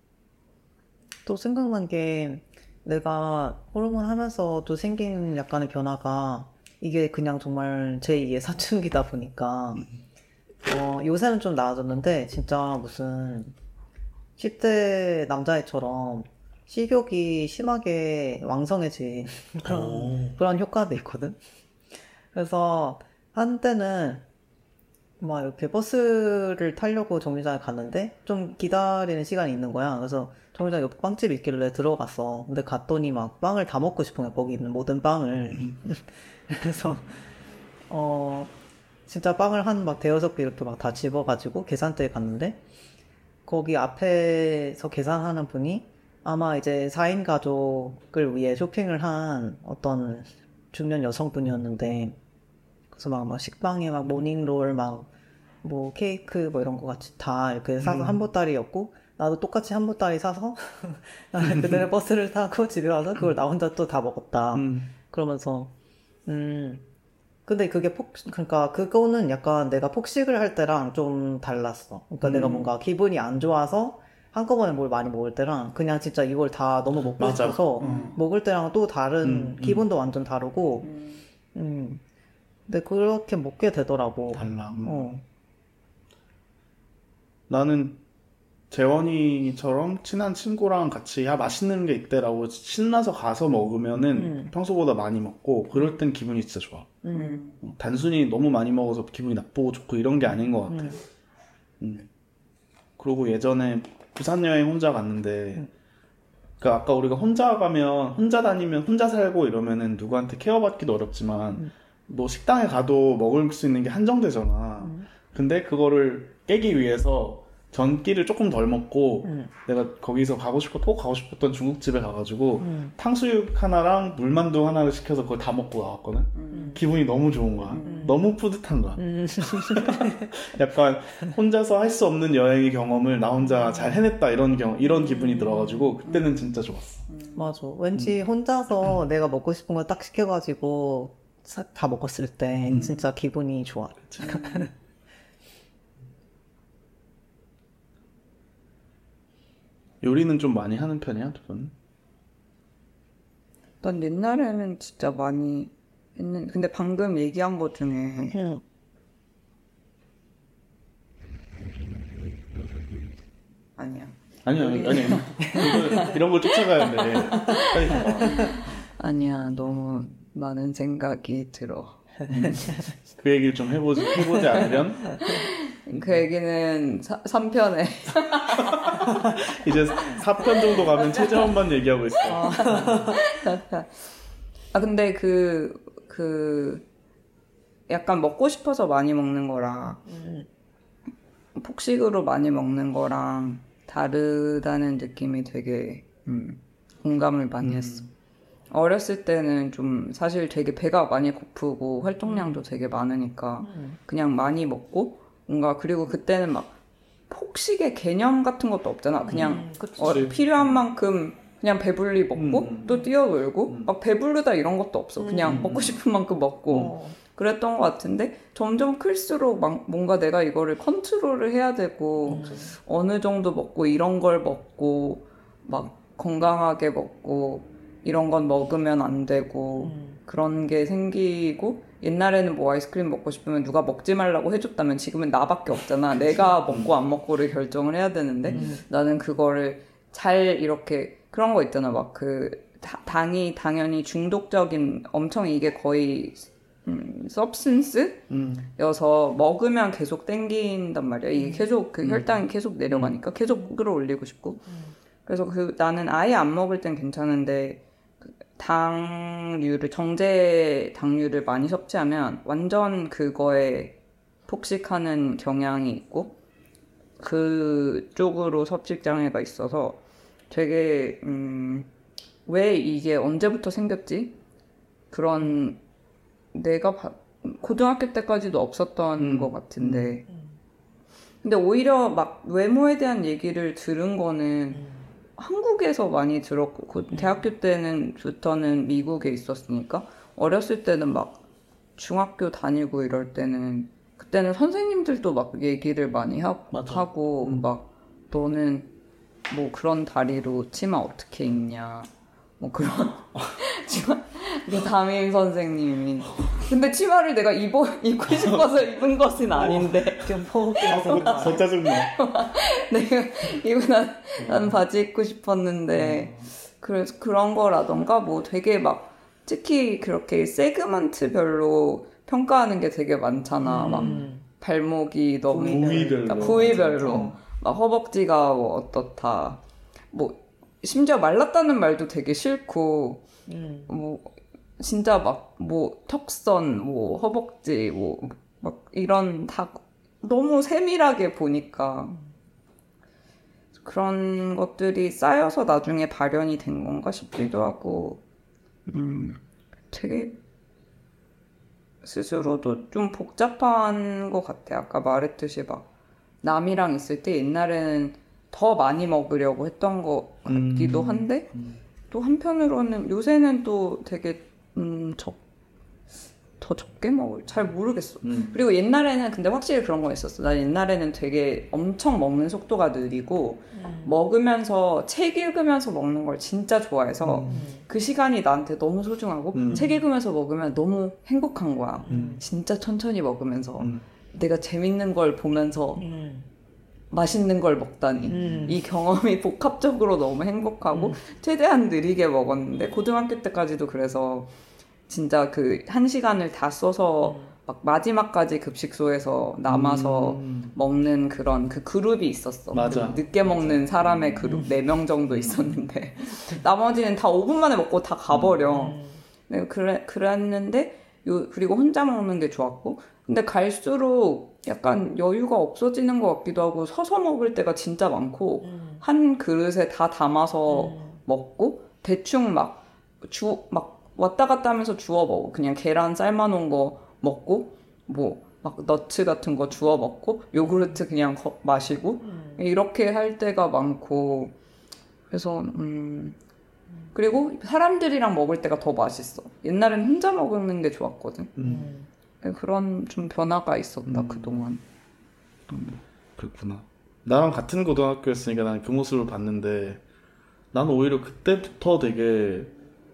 또 생각난 게 내가 호르몬 하면서 또 생긴 약간의 변화가 이게 그냥 정말 제이의 사춘기다 보니까 어, 요새는 좀 나아졌는데 진짜 무슨 십 대 남자애처럼 식욕이 심하게 왕성해진 그런, 오. 그런 효과도 있거든. 그래서 한때는 막 이렇게 버스를 타려고 정류장에 갔는데 좀 기다리는 시간이 있는 거야. 그래서 정류장 옆 빵집이 있길래 들어갔어. 근데 갔더니 막 빵을 다 먹고 싶은 거야. 거기 있는 모든 빵을. 그래서 어 진짜 빵을 한 막 대여섯 개 이렇게 막 다 집어가지고 계산대에 갔는데 거기 앞에서 계산하는 분이 아마 이제 사 인 가족을 위해 쇼핑을 한 어떤 중년 여성분이었는데 그래서 막, 막 식빵에 막 모닝롤 막 뭐 케이크 뭐 이런 거 같이 다 이렇게 사서 음. 한 보따리였고 나도 똑같이 한 보따리 사서 그대로 버스를 타고 집에 와서 그걸 나 혼자 또 다 먹었다. 음. 그러면서 음 근데 그게 폭 그러니까 그거는 약간 내가 폭식을 할 때랑 좀 달랐어. 그러니까 음. 내가 뭔가 기분이 안 좋아서 한꺼번에 뭘 많이 먹을 때랑 그냥 진짜 이걸 다 너무 먹고 싶어서 음. 먹을 때랑 또 다른 음. 기분도 완전 다르고 음. 음 근데 그렇게 먹게 되더라고. 달라. 어. 나는 재원이처럼 친한 친구랑 같이 야 맛있는 게 있대라고 신나서 가서 먹으면은 음. 평소보다 많이 먹고 그럴 땐 기분이 진짜 좋아. 음. 단순히 너무 많이 먹어서 기분이 나쁘고 좋고 이런 게 아닌 것 같아. 음. 음. 그리고 예전에 부산 여행 혼자 갔는데 음. 그러니까 아까 우리가 혼자 가면 혼자 다니면 혼자 살고 이러면은 누구한테 케어받기도 어렵지만 음. 너 식당에 가도 먹을 수 있는 게 한정되잖아. 음. 근데 그거를 깨기 위해서 전기를 조금 덜 먹고 음. 내가 거기서 가고 싶고 꼭 가고 싶었던 중국집에 가가지고 음. 탕수육 하나랑 물만두 하나를 시켜서 그걸 다 먹고 나왔거든. 음. 기분이 너무 좋은 거야. 음. 너무 뿌듯한 거야. 음. 약간 혼자서 할 수 없는 여행의 경험을 나 혼자 잘 해냈다 이런 경험, 이런 기분이 들어가지고 그때는 진짜 좋았어. 음. 맞아. 왠지 음. 혼자서 음. 내가 먹고 싶은 걸 딱 시켜가지고 다 먹었을 때 음. 진짜 기분이 좋아. 요리는 좀 많이 하는 편이야, 두 분? 난 옛날에는 진짜 많이 했는데 근데 방금 얘기한 것 중에 응. 아니야. 아니야, 아니야. 아니야. 이런 걸 쫓아가야 돼. 빨리 아니야, 너무 많은 생각이 들어. 그 얘기를 좀 해보지, 해보지 않으면? 그 얘기는 사, 삼 편에 이제 사 편 정도 가면 최재원만 얘기하고 있어. 아 근데 그, 그 약간 먹고 싶어서 많이 먹는 거랑 음. 폭식으로 많이 먹는 거랑 다르다는 느낌이 되게 음, 공감을 많이 음. 했어. 어렸을 때는 좀 사실 되게 배가 많이 고프고 활동량도 되게 많으니까 음. 그냥 많이 먹고 뭔가 그리고 그때는 막 폭식의 개념 같은 것도 없잖아. 그냥 음, 어, 필요한 만큼 그냥 배불리 먹고 음. 또 뛰어놀고 음. 막 배부르다 이런 것도 없어. 그냥 음. 먹고 싶은 만큼 먹고 어. 그랬던 것 같은데 점점 클수록 막 뭔가 내가 이거를 컨트롤을 해야 되고 음. 어느 정도 먹고 이런 걸 먹고 막 건강하게 먹고 이런 건 먹으면 안 되고 음. 그런 게 생기고 옛날에는 뭐 아이스크림 먹고 싶으면 누가 먹지 말라고 해줬다면 지금은 나밖에 없잖아. 내가 먹고 안 먹고를 결정을 해야 되는데 음. 나는 그거를 잘 이렇게 그런 거 있잖아. 막 그 당이 당연히 중독적인 엄청 이게 거의 음, 서브스턴스여서 음. 먹으면 계속 땡긴단 말이야. 이게 계속 그 혈당이 음. 계속 내려가니까 계속 끌어올리고 싶고. 음. 그래서 그 나는 아예 안 먹을 땐 괜찮은데 그 당류를 정제 당류를 많이 섭취하면 완전 그거에 폭식하는 경향이 있고 그쪽으로 섭취 장애가 있어서 되게 음, 왜 이게 언제부터 생겼지? 그런 내가 바, 고등학교 때까지도 없었던 음. 것 같은데 음. 근데 오히려 막 외모에 대한 얘기를 들은 거는 음. 한국에서 많이 들었고 그 대학교 때는부터는 미국에 있었으니까 어렸을 때는 막 중학교 다니고 이럴 때는 그때는 선생님들도 막 얘기를 많이 하, 하고 음. 막 너는 뭐 그런 다리로 치마 어떻게 입냐 뭐 그런 치마 그 담임 선생님이 근데 치마를 내가 입어, 입고 싶어서 입은 것은 아닌데 좀 포근하게 나서 더 짜증나 내가 입은 난, 난 바지 입고 싶었는데 그래서 그런 거라던가 뭐 되게 막 특히 그렇게 세그먼트별로 평가하는 게 되게 많잖아 음. 막 발목이 너무 부위별로 그러니까 부위별로 막 허벅지가 뭐 어떻다 뭐 심지어 말랐다는 말도 되게 싫고 음. 뭐 진짜 막 뭐 턱선 뭐 허벅지 뭐 막 이런 다 너무 세밀하게 보니까 그런 것들이 쌓여서 나중에 발현이 된 건가 싶기도 하고 음. 되게 스스로도 좀 복잡한 것 같아. 아까 말했듯이 막 남이랑 있을 때 옛날에는 더 많이 먹으려고 했던 것 같기도 한데 음. 또 한편으로는 요새는 또 되게 음, 적, 더 적게 먹을 잘 모르겠어. 음. 그리고 옛날에는 근데 확실히 그런 거 있었어. 난 옛날에는 되게 엄청 먹는 속도가 느리고 음. 먹으면서 책 읽으면서 먹는 걸 진짜 좋아해서 음. 그 시간이 나한테 너무 소중하고 음. 책 읽으면서 먹으면 너무 행복한 거야. 음. 진짜 천천히 먹으면서 음. 내가 재밌는 걸 보면서 음. 맛있는 걸 먹다니 음. 이 경험이 복합적으로 너무 행복하고 음. 최대한 느리게 먹었는데 고등학교 때까지도 그래서 진짜 그 한 시간을 다 써서 음. 막 마지막까지 급식소에서 남아서 음. 먹는 그런 그 그룹이 있었어. 맞아. 그 늦게 먹는 맞아. 사람의 그룹 음. 네 명 정도 있었는데 나머지는 다 오 분 만에 먹고 다 가버려. 음. 그래, 그랬는데 요, 그리고 혼자 먹는 게 좋았고 근데 갈수록 약간 여유가 없어지는 것 같기도 하고 서서 먹을 때가 진짜 많고 음. 한 그릇에 다 담아서 음. 먹고 대충 막 주 막 왔다 갔다 하면서 주워 먹어. 그냥 계란 삶아 놓은 거 먹고 뭐 막 너츠 같은 거 주워 먹고 요구르트 그냥 거, 마시고 음. 이렇게 할 때가 많고 그래서 음 그리고 사람들이랑 먹을 때가 더 맛있어. 옛날엔 혼자 먹는 게 좋았거든. 음. 그런 좀 변화가 있었다 음. 그동안. 음, 그렇구나. 나랑 같은 고등학교였으니까 난 그 모습을 봤는데 난 오히려 그때부터 되게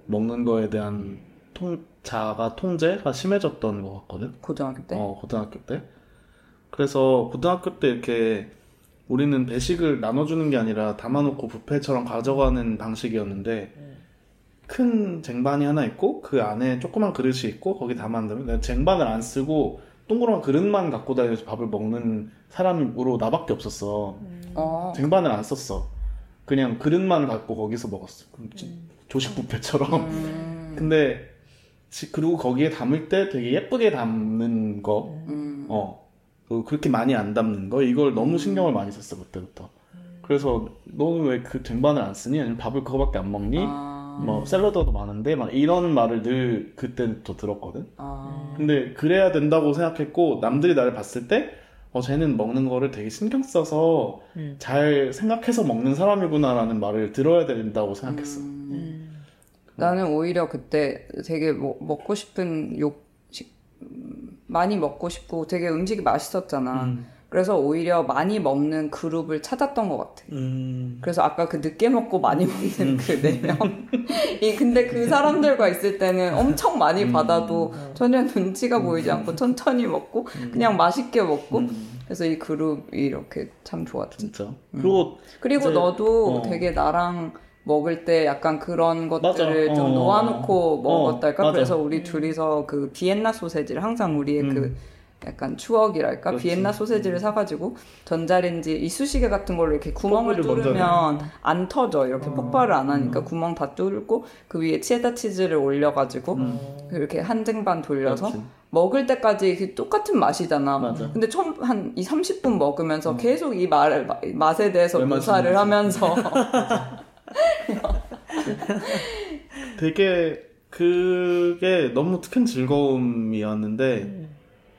먹는 거에 대한 통, 자가 통제가 심해졌던 것 같거든. 고등학교 때? 어, 고등학교 때. 그래서 고등학교 때 이렇게 우리는 배식을 나눠주는 게 아니라 담아놓고 뷔페처럼 가져가는 방식이었는데 음. 큰 쟁반이 하나 있고 그 안에 조그만 그릇이 있고 거기 담아놓으면 쟁반을 안 쓰고 동그란 그릇만 갖고 다니면서 밥을 먹는 사람으로 나밖에 없었어. 음. 어. 쟁반을 안 썼어. 그냥 그릇만 갖고 거기서 먹었어. 음. 조식 뷔페처럼. 음. 근데 그리고 거기에 담을 때 되게 예쁘게 담는 거 음. 어. 그렇게 많이 안 담는 거 이걸 너무 신경을 많이 썼어 그때부터. 그래서 너는 왜 그 쟁반을 안 쓰니? 아니면 밥을 그거밖에 안 먹니? 아... 뭐 샐러드도 많은데 막 이런 말을 늘 그때부터 들었거든. 아... 근데 그래야 된다고 생각했고 남들이 나를 봤을 때 어, 쟤는 먹는 거를 되게 신경 써서 음. 잘 생각해서 먹는 사람이구나라는 말을 들어야 된다고 생각했어. 음... 음. 나는 오히려 그때 되게 뭐, 먹고 싶은 욕 많이 먹고 싶고 되게 음식이 맛있었잖아. 음. 그래서 오히려 많이 먹는 그룹을 찾았던 것 같아. 음. 그래서 아까 그 늦게 먹고 많이 먹는 음. 그 네 명. 근데 그 사람들과 있을 때는 엄청 많이 음. 받아도 전혀 눈치가 음. 보이지 않고 천천히 먹고 음. 그냥 맛있게 먹고 음. 그래서 이 그룹이 이렇게 참 좋았지. 진짜. 음. 그리고, 그리고 이제, 너도 어. 되게 나랑 먹을 때 약간 그런 것들을 맞아. 좀 어. 놓아놓고 먹었달까? 어. 그래서 우리 둘이서 그 비엔나 소세지를 항상 우리의 음. 그 약간 추억이랄까? 그렇지. 비엔나 소세지를 사가지고 전자레인지 이쑤시개 같은 걸로 이렇게 구멍을 뚫으면 안 터져. 이렇게 어. 폭발을 안 하니까 음. 구멍 다 뚫고 그 위에 체다 치즈를 올려가지고 음. 이렇게 한등반 돌려서 그렇지. 먹을 때까지 똑같은 맛이잖아. 맞아. 근데 처음 한 이, 삼십 분 먹으면서 어. 계속 이 말, 맛에 대해서 묘사를 하면서 되게 그게 너무 큰 즐거움이었는데 음.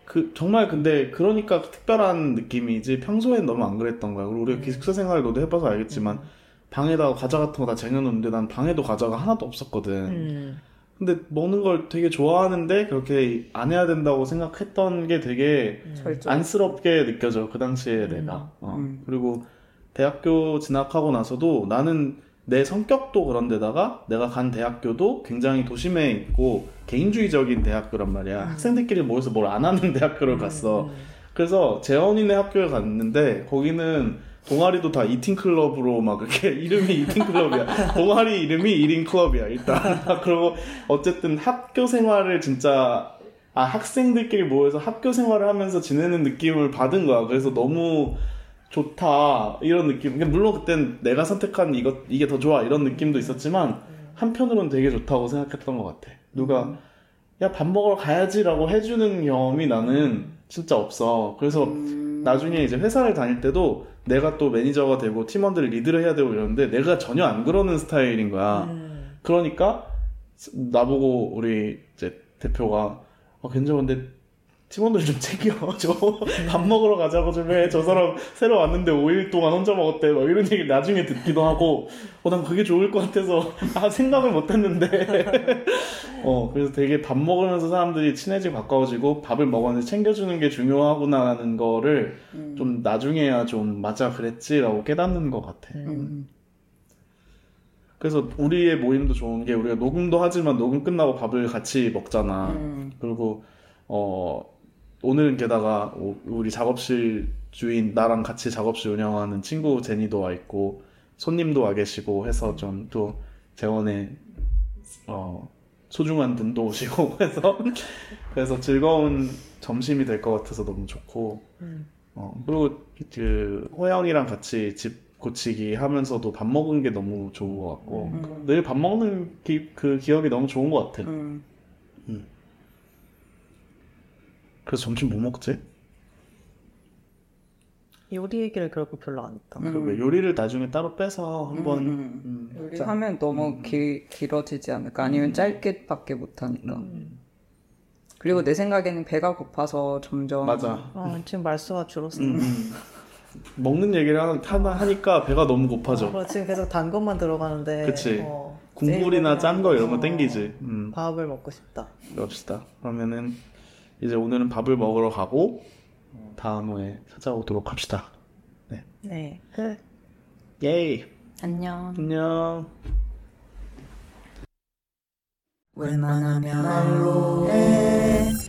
그 정말 근데 그러니까 특별한 느낌이지 평소엔 너무 안 그랬던 거야. 그리고 우리가 기숙사 생활을 너도 해봐서 알겠지만 음. 방에다가 과자 같은 거 다 쟁여놓는데 난 방에도 과자가 하나도 없었거든. 음. 근데 먹는 걸 되게 좋아하는데 그렇게 안 해야 된다고 생각했던 게 되게 음. 안쓰럽게 느껴져 그 당시에 음. 내가. 어. 음. 그리고 대학교 진학하고 나서도 나는 내 성격도 그런데다가 내가 간 대학교도 굉장히 도심에 있고 개인주의적인 대학교란 말이야. 음. 학생들끼리 모여서 뭘 안 하는 대학교를 갔어. 음. 그래서 재원이네 학교에 갔는데 거기는 동아리도 다 이팅클럽으로 막 이렇게 이름이 이팅클럽이야. 동아리 이름이 일인 클럽이야 일단. 그리고 어쨌든 학교 생활을 진짜 아 학생들끼리 모여서 학교 생활을 하면서 지내는 느낌을 받은 거야. 그래서 너무 좋다 이런 느낌. 물론 그땐 내가 선택한 이것 이게 더 좋아 이런 느낌도 있었지만 한편으로는 되게 좋다고 생각했던 것 같아. 누가 야 밥 먹으러 가야지라고 해주는 경험이 나는 진짜 없어. 그래서 나중에 이제 회사를 다닐 때도 내가 또 매니저가 되고 팀원들을 리드를 해야 되고 이러는데 내가 전혀 안 그러는 스타일인 거야. 그러니까 나보고 우리 이제 대표가 어 괜찮은데 팀원들 좀 챙겨. 저 밥 먹으러 가자고 좀 해. 저 사람 새로 왔는데 오 일 동안 혼자 먹었대. 막 이런 얘기를 나중에 듣기도 하고, 어, 난 그게 좋을 것 같아서, 아, 생각을 못 했는데. 어, 그래서 되게 밥 먹으면서 사람들이 친해지고 가까워지고, 밥을 먹었는데 챙겨주는 게 중요하구나라는 거를 음. 좀 나중에야 좀 맞아 그랬지라고 깨닫는 것 같아. 음. 그래서 우리의 모임도 좋은 게 우리가 녹음도 하지만 녹음 끝나고 밥을 같이 먹잖아. 음. 그리고, 어, 오늘은 게다가 우리 작업실 주인 나랑 같이 작업실 운영하는 친구 제니도 와 있고 손님도 와 계시고 해서 좀 또 재원의 어, 소중한 분도 오시고 해서 그래서 즐거운 점심이 될 것 같아서 너무 좋고 어, 그리고 그 호야언이랑 같이 집 고치기 하면서도 밥 먹은 게 너무 좋은 것 같고 음. 늘 밥 먹는 기, 그 기억이 너무 좋은 것 같아. 음. 음. 그래서 점심 뭐 먹지? 요리 얘기를 그렇게 별로 안 했다. 음. 그리고 요리를 나중에 따로 빼서 한번 음, 음. 음, 요리하면 너무 음. 길, 길어지지 않을까? 아니면 음. 짧게밖에 못하니까. 음. 그리고 내 생각에는 배가 고파서 점점 맞아. 아, 지금 말수가 줄었어. 음. 먹는 얘기를 하나 하니까 배가 너무 고파져. 어, 지금 계속 단 것만 들어가는데. 그치. 어, 국물이나 짠 거 이런 거 땡기지. 음. 밥을 먹고 싶다. 그럽시다. 그러면은 이제 오늘은 밥을 먹으러 가고 다음에 찾아오도록 합시다. 네. 네. 끝. 예이. 안녕. 안녕. 웬만하면 알로에